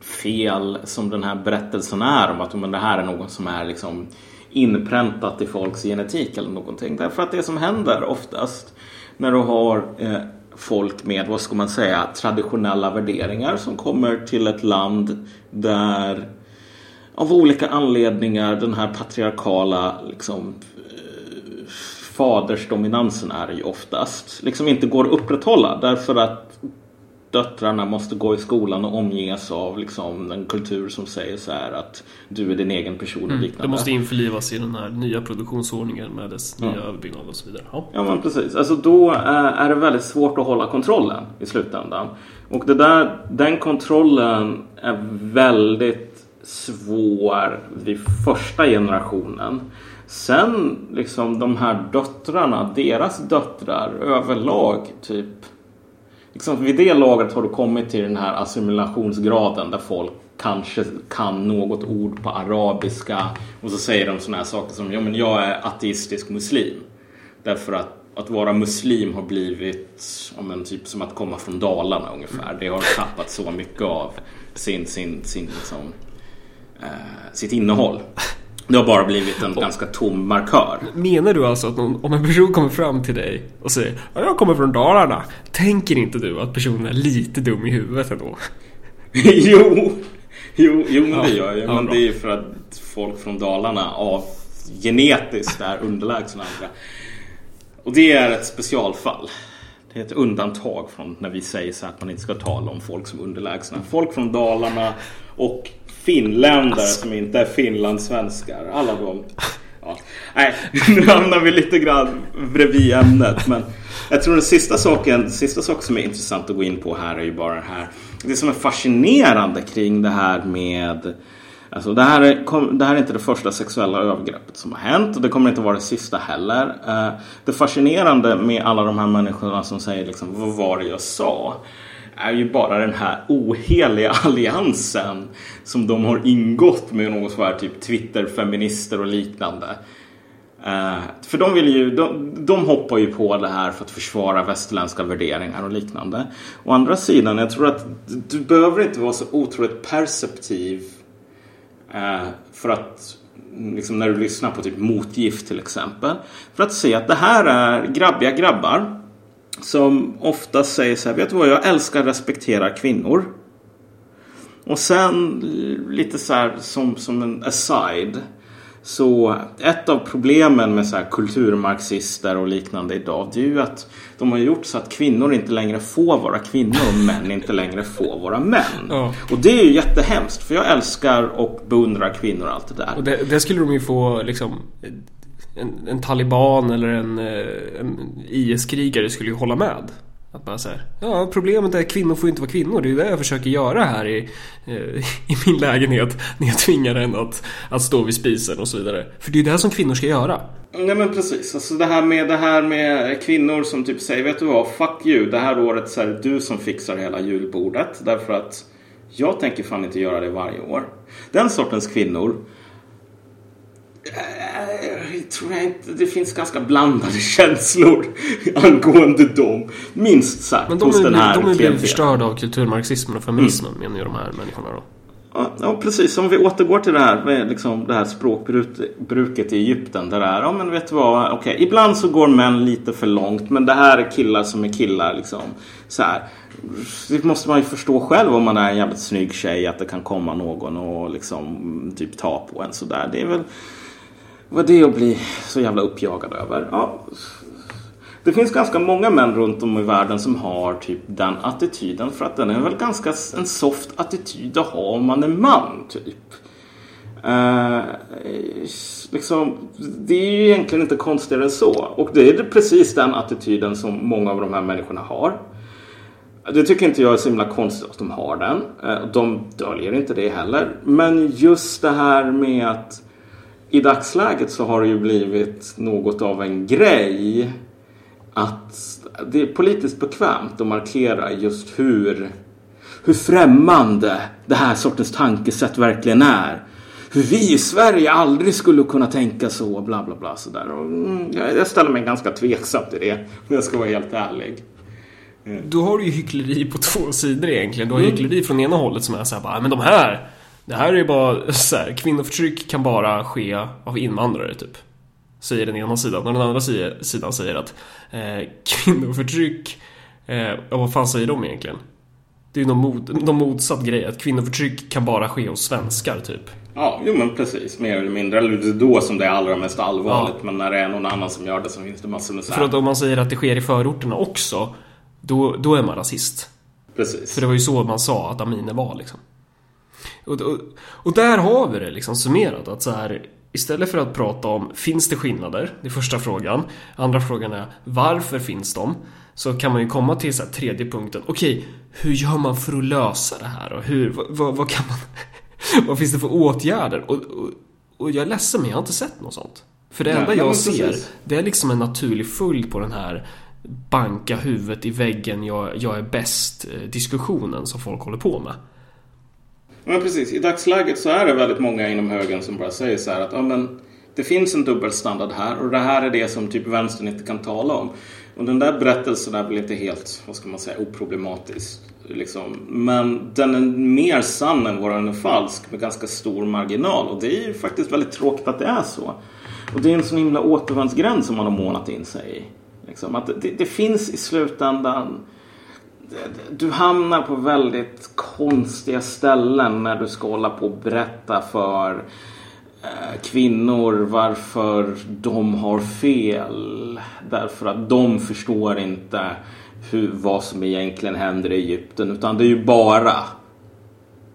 fel som den här berättelsen är, om att men det här är någon som är liksom inpräntat i folks genetik eller någonting. Därför att det som händer oftast när du har eh, folk med, vad ska man säga, traditionella värderingar som kommer till ett land där av olika anledningar den här patriarkala liksom, fadersdominansen är ju oftast liksom inte går att upprätthålla därför att döttrarna måste gå i skolan och omges av liksom en kultur som säger så här att du är din egen person och liknande. Mm, de måste införlivas i den här nya produktionsordningen med dess ja. nya överbyggnad och så vidare. Ja, ja men precis. Alltså då är det väldigt svårt att hålla kontrollen i slutändan. Och det där, den kontrollen är väldigt svår vid första generationen. Sen liksom de här döttrarna, deras döttrar överlag typ liksom vid det laget har du kommit till den här assimilationsgraden där folk kanske kan något ord på arabiska och så säger de såna här saker som ja, men jag är ateistisk muslim därför att att vara muslim har blivit ja, men typ som att komma från Dalarna ungefär. Det har tappat så mycket av sin, sin, sin liksom, eh, sitt innehåll. Det har bara blivit en och, ganska tom markör. Menar du alltså att någon, om en person kommer fram till dig och säger ja, jag kommer från Dalarna, tänker inte du att personen är lite dum i huvudet ändå? jo, jo, jo men ja, det gör jag. Ja, men bra. Det är ju för att folk från Dalarna av genetiskt är underlägsna andra. Och det är ett specialfall. Det är ett undantag från när vi säger så att man inte ska tala om folk som underlägsna. Folk från Dalarna och finländare alltså. Som inte är finlandssvenskar. Alla de... Ja. Nej, nu hamnar vi lite grann bredvid ämnet. Men jag tror den sista saken, sista saken som är intressant att gå in på här är ju bara det här. Det som är fascinerande kring det här med... Alltså det här, är, det här är inte det första sexuella övergreppet som har hänt. Och det kommer inte vara det sista heller. Det fascinerande med alla de här människorna som säger liksom, vad var det jag sa? Är ju bara den här oheliga alliansen som de har ingått med någon så här typ Twitter-feminister och liknande. För de vill ju, de, de hoppar ju på det här för att försvara västerländska värderingar och liknande. Å andra sidan, jag tror att du behöver inte vara så otroligt perceptiv för att liksom när du lyssnar på typ Motgift till exempel, för att se att det här är grabbiga grabbar som ofta säger så här, vet du vad, jag älskar och respekterar kvinnor. Och sen lite så här som, som en aside, så ett av problemen med så här kulturmarxister och liknande idag, det är ju att de har gjort så att kvinnor inte längre får vara kvinnor och män inte längre får vara män. Oh. Och det är ju jättehemskt, för jag älskar och beundrar kvinnor och allt det där. Och det, det skulle de ju få liksom... En, en taliban eller en, en I S-krigare skulle ju hålla med. Att bara så här, ja, problemet är att kvinnor får inte vara kvinnor. Det är ju det jag försöker göra här i, i min lägenhet när jag tvingar en att, att stå vid spisen och så vidare. För det är ju det här som kvinnor ska göra. Nej men precis, alltså det här med, det här med kvinnor som typ säger, vet du vad, fuck you, det här året så är det du som fixar hela julbordet. Därför att jag tänker fan inte göra det varje år. Den sortens kvinnor... Jag tror jag inte, det finns ganska blandade känslor angående dem, minst sagt. Men de är ju förstörda av kulturmarxismen och feminismen, mm. menar ju de här människorna då. Ja, ja precis, om vi återgår till det här med liksom det här språkbruket i Egypten där det är, ja men vet du vad, okej, ibland så går män lite för långt, men det här är killar som är killar liksom, så här. Det måste man ju förstå själv om man är en jävligt snygg tjej, att det kan komma någon och liksom typ ta på en sådär. Det är väl vad det är att bli så jävla uppjagad över. Ja. Det finns ganska många män runt om i världen som har typ den attityden, för att den är väl ganska en soft attityd att ha om man är man typ. Eh, liksom, det är ju egentligen inte konstigare än så. Och det är precis den attityden som många av de här människorna har. Det tycker inte jag är så himla konstigt att de har den. De döljer inte det heller. Men just det här med att i dagsläget så har det ju blivit något av en grej att det är politiskt bekvämt att markera just hur, hur främmande det här sortens tankesätt verkligen är. Hur vi i Sverige aldrig skulle kunna tänka så, bla bla bla. Så där. Och jag ställer mig ganska tveksam till det, om jag ska vara helt ärlig. Då har du ju hyckleri på två sidor egentligen. Du har mm. hyckleri från ena hållet som är så här bara, men de här, det här är ju bara så här, kvinnoförtryck kan bara ske av invandrare typ. Säger den ena sidan. Och den andra sidan säger att eh, kvinnoförtryck, eh, ja, vad fan säger de egentligen? Det är ju någon, mod, någon motsatt grej, att kvinnoförtryck kan bara ske hos svenskar typ. Ja, jo, men precis, mer eller mindre. Eller det är då som det är allra mest allvarligt, ja. Men när det är någon annan som gör det så finns det massor med så här. För att om man säger att det sker i förorterna också, Då, då är man rasist. Precis. För det var ju så man sa att Amineh var liksom. Och, och, och där har vi det liksom summerat, att så här, istället för att prata om finns det skillnader, det är första frågan. Andra frågan är varför finns de? Så kan man ju komma till så här, tredje punkten. Okej, hur gör man för att lösa det här? Och hur, vad, vad, vad kan man vad finns det för åtgärder? Och, och, och jag är ledsen, men jag har inte sett något sånt. För det enda Nej, jag precis. ser, det är liksom en naturlig följd på den här banka huvudet i väggen, jag, jag är bäst diskussionen som folk håller på med. Men precis, i dagsläget så är det väldigt många inom högern som bara säger så här att ja, men det finns en dubbelstandard här och det här är det som typ vänstern inte kan tala om. Och den där berättelsen där blir inte helt, vad ska man säga, oproblematisk liksom. Men den är mer sann än vad den är falsk med ganska stor marginal, och det är ju faktiskt väldigt tråkigt att det är så. Och det är en sån himla återvändsgränd som man har månat in sig i. Liksom, att det, det finns i slutändan, du hamnar på väldigt konstiga ställen när du ska hålla på och berätta för eh, kvinnor varför de har fel, därför att de förstår inte hur, vad som egentligen händer i Egypten, utan det är ju bara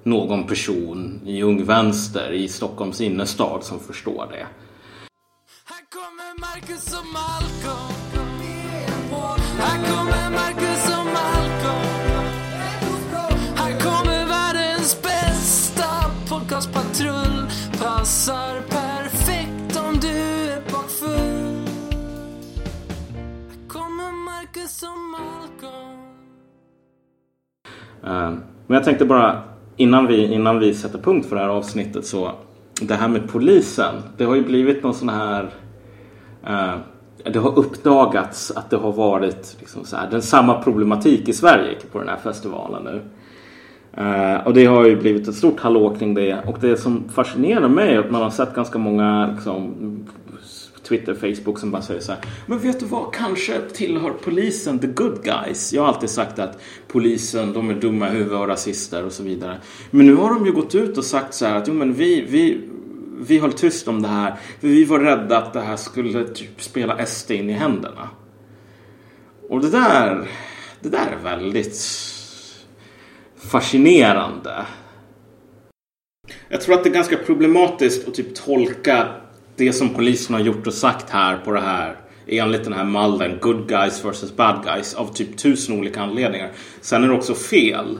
någon person i Ung Vänster i Stockholms innerstad som förstår det. Här kommer Marcus och Malcolm. Här kommer Marcus och Malcolm. Här kommer världens bästa podcastpatrull. Passar perfekt om du är bakfull. Här kommer Marcus och Malcolm. uh, Men jag tänkte bara innan vi, innan vi sätter punkt för det här avsnittet, så det här med polisen, det har ju blivit någon sån här uh, det har uppdagats att det har varit liksom så här, den samma problematik i Sverige på den här festivalen nu. Eh, och det har ju blivit ett stort hallå kring det. Och det som fascinerar mig är att man har sett ganska många liksom, Twitter, Facebook som bara säger så här: men vet du vad, kanske tillhör polisen the good guys. Jag har alltid sagt att polisen, de är dumma huvud och rasister och så vidare. Men nu har de ju gått ut och sagt så här att jo, men vi... vi Vi höll tyst om det här, för vi var rädda att det här skulle typ spela S D in i händerna. Och det där, det där är väldigt fascinerande. Jag tror att det är ganska problematiskt att typ tolka det som polisen har gjort och sagt här på det här, enligt den här mallen good guys versus bad guys, av typ tusen olika anledningar. Sen är det också fel.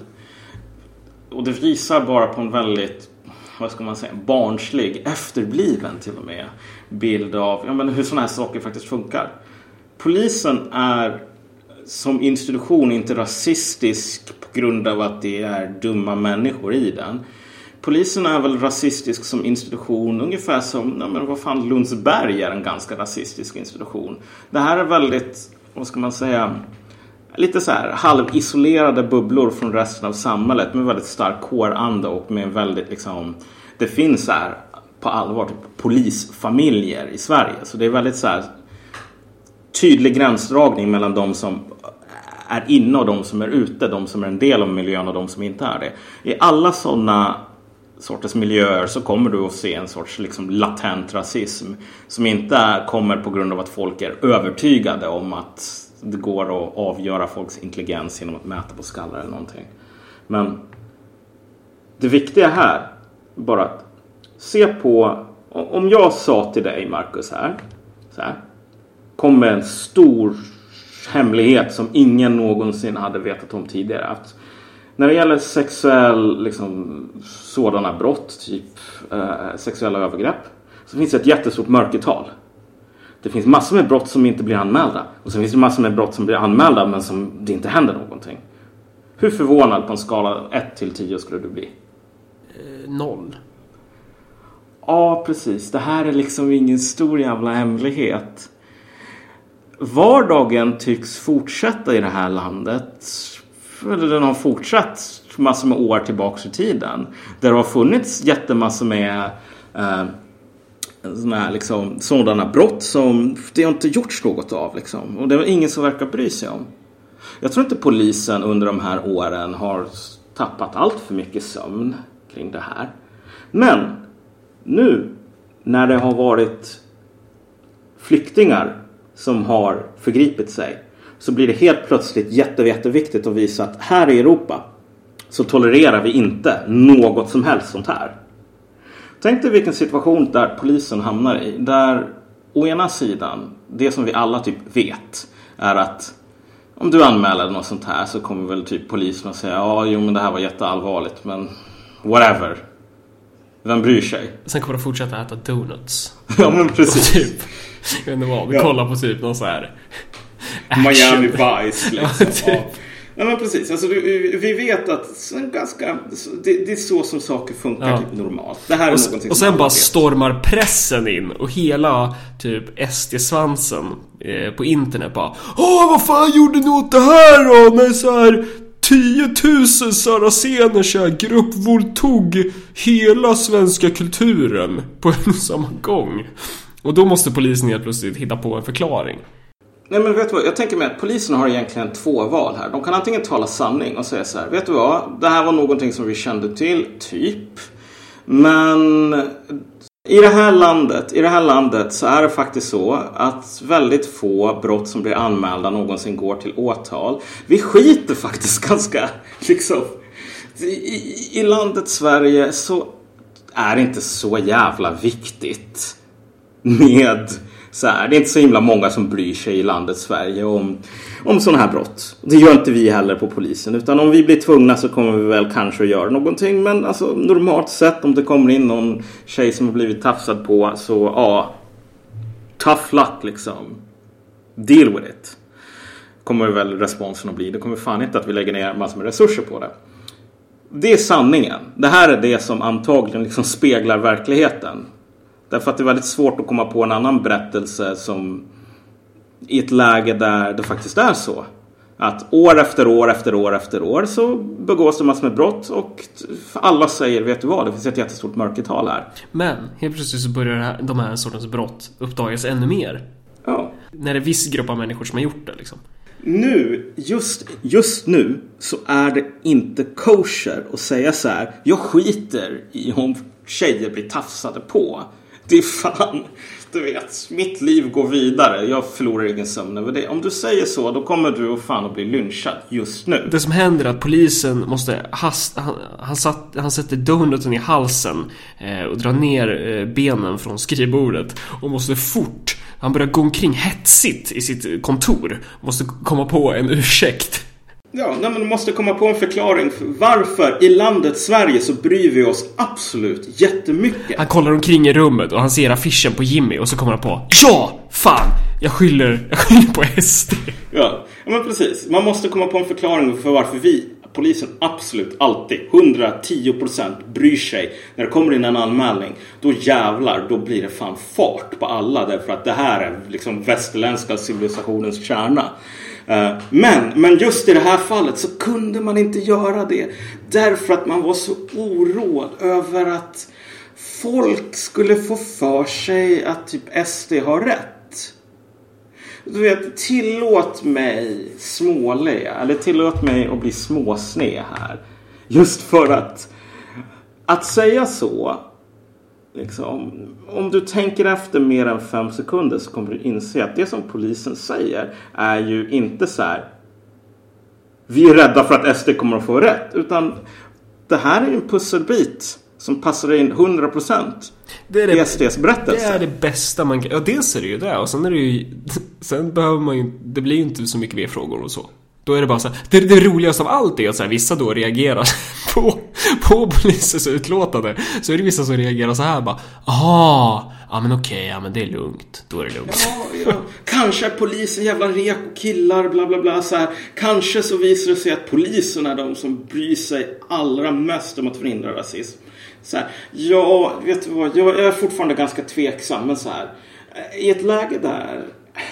Och det visar bara på en väldigt, vad ska man säga, barnslig, efterbliven till och med, bild av ja, men hur sådana här saker faktiskt funkar. Polisen är som institution inte rasistisk på grund av att det är dumma människor i den. Polisen är väl rasistisk som institution ungefär som, ja, men vad fan, Lundsberg är en ganska rasistisk institution. Det här är väldigt, vad ska man säga, lite så här halvisolerade bubblor från resten av samhället med väldigt stark kåranda och med en väldigt liksom, det finns så här på allvar typ, polisfamiljer i Sverige. Så det är väldigt så här tydlig gränsdragning mellan de som är inne och de som är ute, de som är en del av miljön och de som inte är det. I alla sådana sorters miljöer så kommer du att se en sorts liksom latent rasism som inte kommer på grund av att folk är övertygade om att det går att avgöra folks intelligens genom att mäta på skallar eller någonting. Men det viktiga här, bara att se på, om jag sa till dig Marcus här, så här kom med en stor hemlighet som ingen någonsin hade vetat om tidigare, att när det gäller sexuell liksom, sådana brott, typ eh, sexuella övergrepp, så finns det ett jättestort mörkertal. Det finns massor med brott som inte blir anmälda. Och sen finns det massor med brott som blir anmälda men som det inte händer någonting. Hur förvånad på en skala ett till tio skulle du bli? Eh, noll. Ja, precis. Det här är liksom ingen stor jävla hemlighet. Vardagen tycks fortsätta i det här landet. Eller den har fortsatt massor med år tillbaka i tiden. Där det har funnits jättemassor med... Eh, Såna, liksom, sådana brott som det har inte gjorts något av liksom. Och det är ingen som verkar bry sig om. Jag tror inte polisen under de här åren har tappat allt för mycket sömn kring det här. Men Nu när det har varit flyktingar som har förgripit sig, så blir det helt plötsligt jätte, jätteviktigt att visa att här i Europa så tolererar vi inte något som helst sånt här. Tänk dig vilken situation där polisen hamnar i. Där å ena sidan, det som vi alla typ vet är att om du anmäler något sånt här så kommer väl typ polisen och säga ja, jo men det här var jätteallvarligt, men whatever. Vem bryr sig? Sen kommer de fortsätta äta donuts. Ja men precis. Typ, jag vet inte vad, vi ja. kollar på typ någon så här Miami Vice liksom. Ja, typ. Ja. Nej men precis, alltså, vi vet att ganska, det, det är så som saker funkar ja. typ normalt. Det här är och, någonting och sen bara vet. Stormar pressen in och hela typ S D-svansen eh, på internet bara åh vad fan gjorde ni åt det här då? När så här tiotusen saracener så här gruppvåldtog hela svenska kulturen på en samma gång. Och då måste polisen helt plötsligt hitta på en förklaring. Nej men vet du vad, jag tänker mig att polisen har egentligen två val här. De kan antingen tala sanning och säga så här: vet du vad, det här var någonting som vi kände till, typ. Men i det här landet, i det här landet så är det faktiskt så att väldigt få brott som blir anmälda någonsin går till åtal. Vi skiter faktiskt ganska, liksom. I, i landet Sverige så är det inte så jävla viktigt med... Så här, det är inte så himla många som bryr sig i landet Sverige om, om sådana här brott. Det gör inte vi heller på polisen. Utan om vi blir tvungna så kommer vi väl kanske att göra någonting. Men alltså, normalt sett, om det kommer in någon tjej som har blivit tafsad på, så ja, tough luck liksom. Deal with it. Kommer väl responsen att bli. Det kommer fan inte att vi lägger ner massor med resurser på det. Det är sanningen. Det här är det som antagligen liksom speglar verkligheten. Därför att det är väldigt svårt att komma på en annan berättelse som i ett läge där det faktiskt är så. Att år efter år efter år efter år så begås det massor med brott och alla säger, vet du vad, det finns ett jättestort mörkertal här. Men helt plötsligt så börjar det här, de här sortens brott uppdagas ännu mer. Ja. När det är viss grupp av människor som har gjort det liksom. Nu, just, just nu så är det inte kosher att säga så här, jag skiter i om tjejer blir tafsade på. Det är fan, du vet, mitt liv går vidare. Jag förlorar ingen sömn över det. Om du säger så, då kommer du och fan att bli lynchad just nu. Det som händer är att polisen måste hast, han, han, satt, han sätter donuten i halsen eh, och drar ner eh, benen från skrivbordet och måste fort, han börjar gå omkring hetsigt i sitt kontor, måste komma på en ursäkt. Ja, nej, men du måste komma på en förklaring för varför i landet Sverige så bryr vi oss absolut jättemycket. Han kollar omkring i rummet och han ser affischen på Jimmy och så kommer han på ja, fan, jag skyller, jag skyller på S D. Ja, men precis. Man måste komma på en förklaring för varför vi, polisen, absolut alltid hundra tio procent bryr sig. När det kommer in en anmälning, då jävlar, då blir det fan fart på alla. Därför att det här är liksom västerländska civilisationens kärna. Men, men just i det här fallet så kunde man inte göra det, därför att man var så oroad över att folk skulle få för sig att typ S D har rätt. Du vet, tillåt mig småle, eller tillåt mig att bli småsne här. Just för att att säga så liksom, om du tänker efter mer än fem sekunder så kommer du inse att det som polisen säger är ju inte så här, vi är rädda för att S D kommer att få rätt, utan det här är ju en pusselbit som passar in hundra procent det är det, i S Ds berättelse. Det är det bästa man kan, ja dels är det ju det, och sen är det ju, sen behöver man ju, det blir ju inte så mycket V-frågor och så. Då är det bara så här, det, det roligaste av allt är att så här, vissa då reagerar på, på polisens utlåtande. Så är det vissa som reagerar så här bara, aha, ja men okej, ja men det är lugnt. Då är det lugnt. Ja, ja. Kanske polisen jävla rek och killar, bla bla bla så här. Kanske så visar det sig att polisen är de som bryr sig allra mest om att förhindra rasism. Så här, ja, vet du vad, jag är fortfarande ganska tveksam, men så här, i ett läge där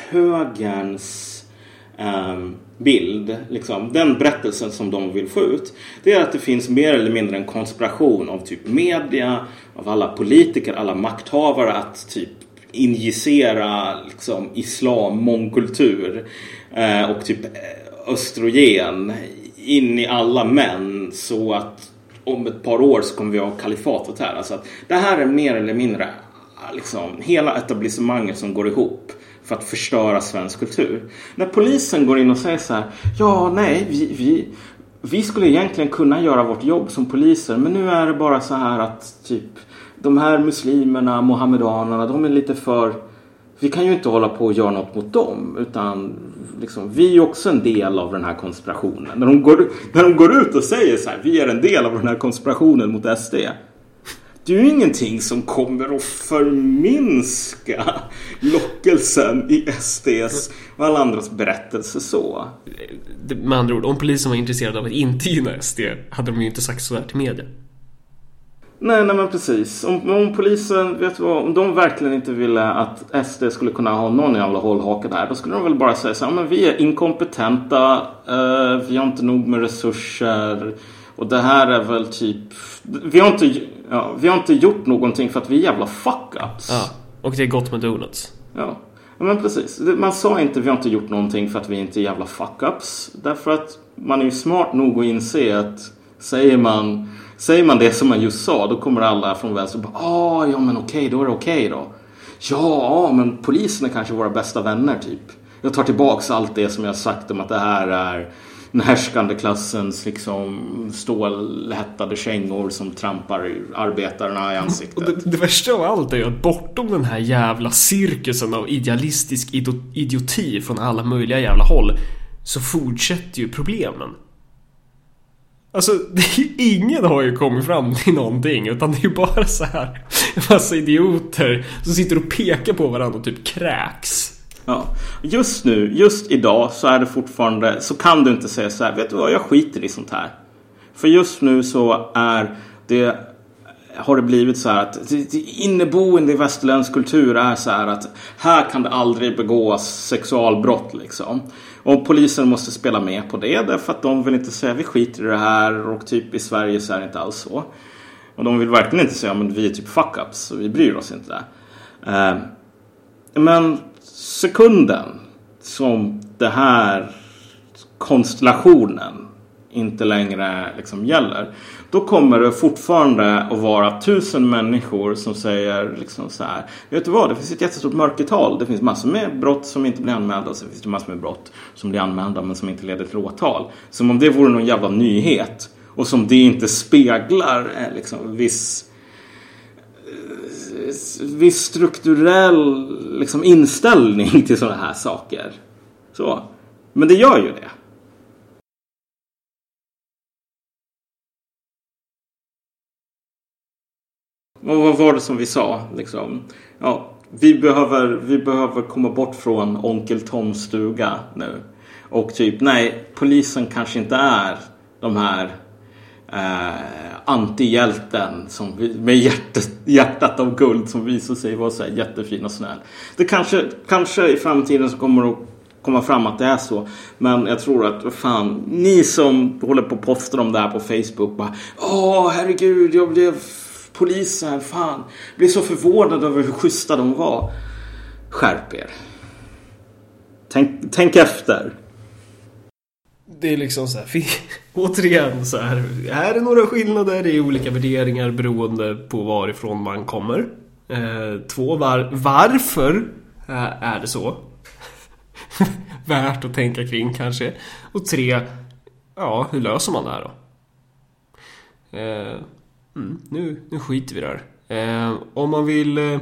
högerns um, bild, liksom, den berättelsen som de vill få ut, det är att det finns mer eller mindre en konspiration av typ media, av alla politiker, alla makthavare att typ injicera liksom islam, mångkultur eh, och typ östrogen in i alla män så att om ett par år så kommer vi ha kalifatet här. Alltså att det här är mer eller mindre liksom hela etablissemanget som går ihop för att förstöra svensk kultur. När polisen går in och säger så här: ja, nej, vi, vi, vi skulle egentligen kunna göra vårt jobb som poliser, men nu är det bara så här att typ de här muslimerna, mohammedanerna, de är lite för... Vi kan ju inte hålla på och göra något mot dem, utan liksom, vi är också en del av den här konspirationen. När de går, när de går ut och säger så här: vi är en del av den här konspirationen mot S D. Det är ju ingenting som kommer att förminska lockelsen i S D:s och alla andras berättelse så. Med andra ord, om polisen var intresserad av att inte gynna S D hade de ju inte sagt så här till media. Nej, nej men precis. Om, om polisen, vet du vad, om de verkligen inte ville att S D skulle kunna ha någon jävla hållhaka där, då skulle de väl bara säga så här: men vi är inkompetenta, eh, vi har inte nog med resurser, och det här är väl typ... Vi har inte, ja, vi har inte gjort någonting för att vi är jävla fuck-ups. Ja, och det är gott med donuts. Ja, men precis. Man sa inte vi har inte gjort någonting för att vi inte är jävla fuck-ups, därför att man är ju smart nog att inse att säger man... Säger man det som man just sa, då kommer alla från vänster och bara, ah, ja men okej, då är det okej då. Ja, men polisen är kanske våra bästa vänner typ. Jag tar tillbaks allt det som jag sagt om att det här är den härskande klassens liksom stålhättade kängor som trampar arbetarna i ansiktet. Och det, det värsta av allt är ju att bortom den här jävla cirkusen av idealistisk idioti från alla möjliga jävla håll så fortsätter ju problemen. Alltså, ingen har ju kommit fram till någonting, utan det är ju bara så här en massa idioter som sitter och pekar på varandra och typ kräks. Ja, just nu, just idag så är det fortfarande, så kan du inte säga så här: vet du vad, jag skiter i sånt här. För just nu så är det, har det blivit så här att det inneboende i västerländsk kultur är så här att här kan det aldrig begås sexualbrott liksom. Och polisen måste spela med på det, därför att de vill inte säga vi skiter i det här, och typ i Sverige så är det inte alls så. Och de vill verkligen inte säga men vi är typ fuck-ups så vi bryr oss inte. Eh, men sekunden som det här konstellationen inte längre liksom gäller, då kommer det fortfarande att vara tusen människor som säger liksom så här: vet du vad, det finns ett jättestort mörkertal, det finns massor med brott som inte blir anmälda, så finns det massor med brott som blir anmälda men som inte leder till åtal, som om det vore någon jävla nyhet och som det inte speglar liksom viss viss strukturell liksom inställning till sådana här saker så, men det gör ju det. Och vad var det som vi sa? Liksom? Ja, vi, behöver, vi behöver komma bort från Onkel Tom Stuga nu. Och typ, nej, polisen kanske inte är de här eh, antihjälten som vi, med hjärtat, hjärtat av guld som visar sig vara så här jättefin och snäll. Det kanske, kanske i framtiden så kommer att komma fram att det är så. Men jag tror att fan, ni som håller på och postar om det här på Facebook bara, åh herregud, jag blev... Polisen, fan, blir så förvånad över hur schyssta de var. Skärp er. Tänk, tänk efter. Det är liksom så här, återigen så här, är det några skillnader i olika värderingar beroende på varifrån man kommer? Eh, två, var, varför eh, är det så? Värt att tänka kring kanske. Och tre, ja, hur löser man det här då? Eh... Mm, nu, nu skiter vi där. Eh, om man vill eh,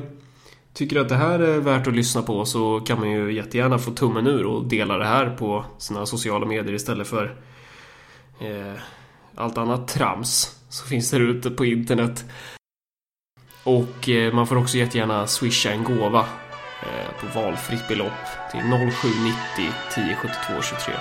tycker att det här är värt att lyssna på, så kan man ju jättegärna få tummen ur och dela det här på sina sociala medier istället för eh, allt annat trams som finns där ute på internet. Och eh, man får också jättegärna swisha en gåva eh, på valfritt belopp till noll sju nittio tio sjuttiotvå tjugotre.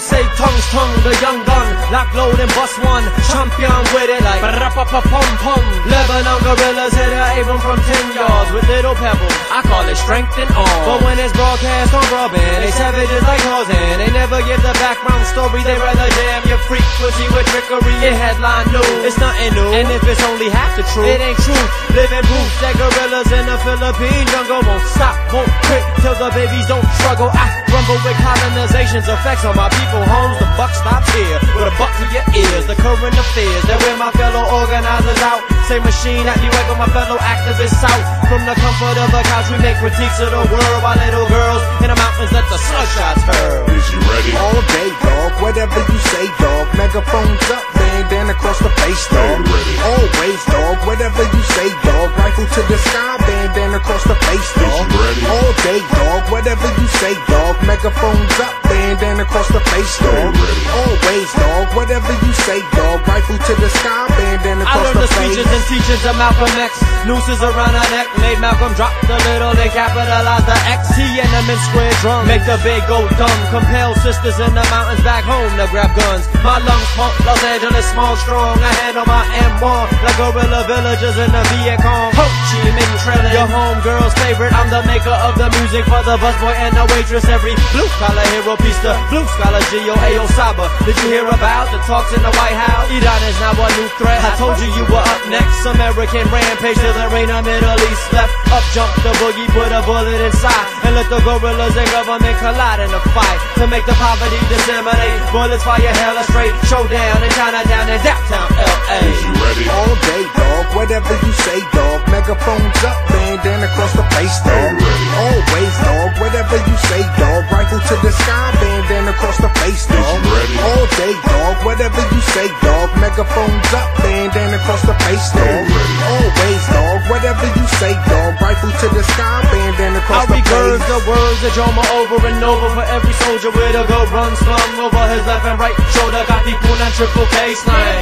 Say tongues, tongue, the young gun. Lock, load and bust one. Champion with it like ba-da-pa-pa-pum-pum. Lebanon gorillas hit an Abram from ten yards with little pebbles. I call it strength and all. But when it's broadcast on Robin, they savages like hoes and they never give the background story. They rather damn your frequency with trickery. It headline news, it's nothing new. And if it's only half the truth, it ain't true. Living proof that gorillas in the Philippine jungle won't stop, won't quit till the babies don't struggle. I rumble with colonization's effects on my people, homes. The buck stops here with a buck to your ears. The current affairs that wear my fellow organizers out. Same machine that you echo my fellow activists out. From the comfort of a couch, we make critiques of the world while little girls in the mountains let the sunshots burn. Is you ready? All day, dog. Whatever you say, dog. Megaphones up, bandana across the face, dog. Always, dog. Whatever you say, dog. Rifle to the sky, bandana across the face, dog. All day, dog. Whatever you say, dog. Megaphones up, bandana across the face, dog. Always, dog. Whatever you say, dog. Rifle to the sky, bandana across the face. I learned the speeches and teachings of Malcolm X. Nooses around her neck made Malcolm drop the little and capitalize the X. He and them in square drum make the big go dumb. Compel sisters in the mountains back home to grab guns. My lungs pump Los Angeles small strong. I handle my M one like guerrilla villagers in the Viet Cong. Ho Chi Minh trailing your homegirl's favorite. I'm the maker of the music for the busboy and the waitress. Every blue collar hero piece the blue scholar Gio Ayo Saba. Did you hear about the talks in the White House? Iran is now a new threat. I told you you were up next. American rampage till there ain't a Middle East left. Up jump the boogie, put a bullet inside, and let the gorillas and government collide in a fight to make the poverty disseminate. Bullets fire hella straight. Showdown in Chinatown and downtown L A. Is you ready? All day, dog. Whatever you say, dog. Megaphones up, bandana across the face, dog. Always, dog. Whatever you say, dog. Rifle to the sky, bandana across the face, dog. All day, dog. Whatever you say, dog. Megaphones up, bandana across the face, dog. Always, dog. Whatever you say, dog. Rifle to the sky, bandana across the face. I regurg the words of Joma over and over for every soldier with a gun run slung over his left and right shoulder. Got the pool and triple K slang.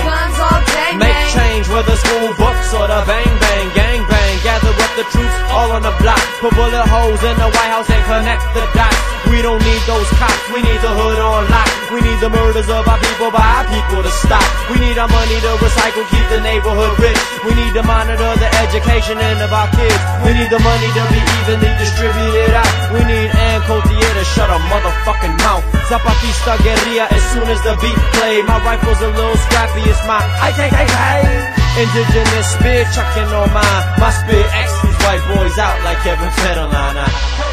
Make change with the school books or the bang bang gang bang. Gather up the troops all on the block. Put bullet holes in the White House and connect the dots. We don't need those cops. We need the hood on lock. We need the murders of our people by our people to stop. We need our money to recycle, keep the neighborhood rich. We need to monitor the education and of our kids. We need the money to be evenly distributed out. We need Ancotia to shut our motherfucking mouth. Zapatista guerrilla as soon as the beat play. My rifle's a little scrappy, it's my I can't I can't indigenous spear chucking on mine. My spear X these white boys out like Kevin Federline.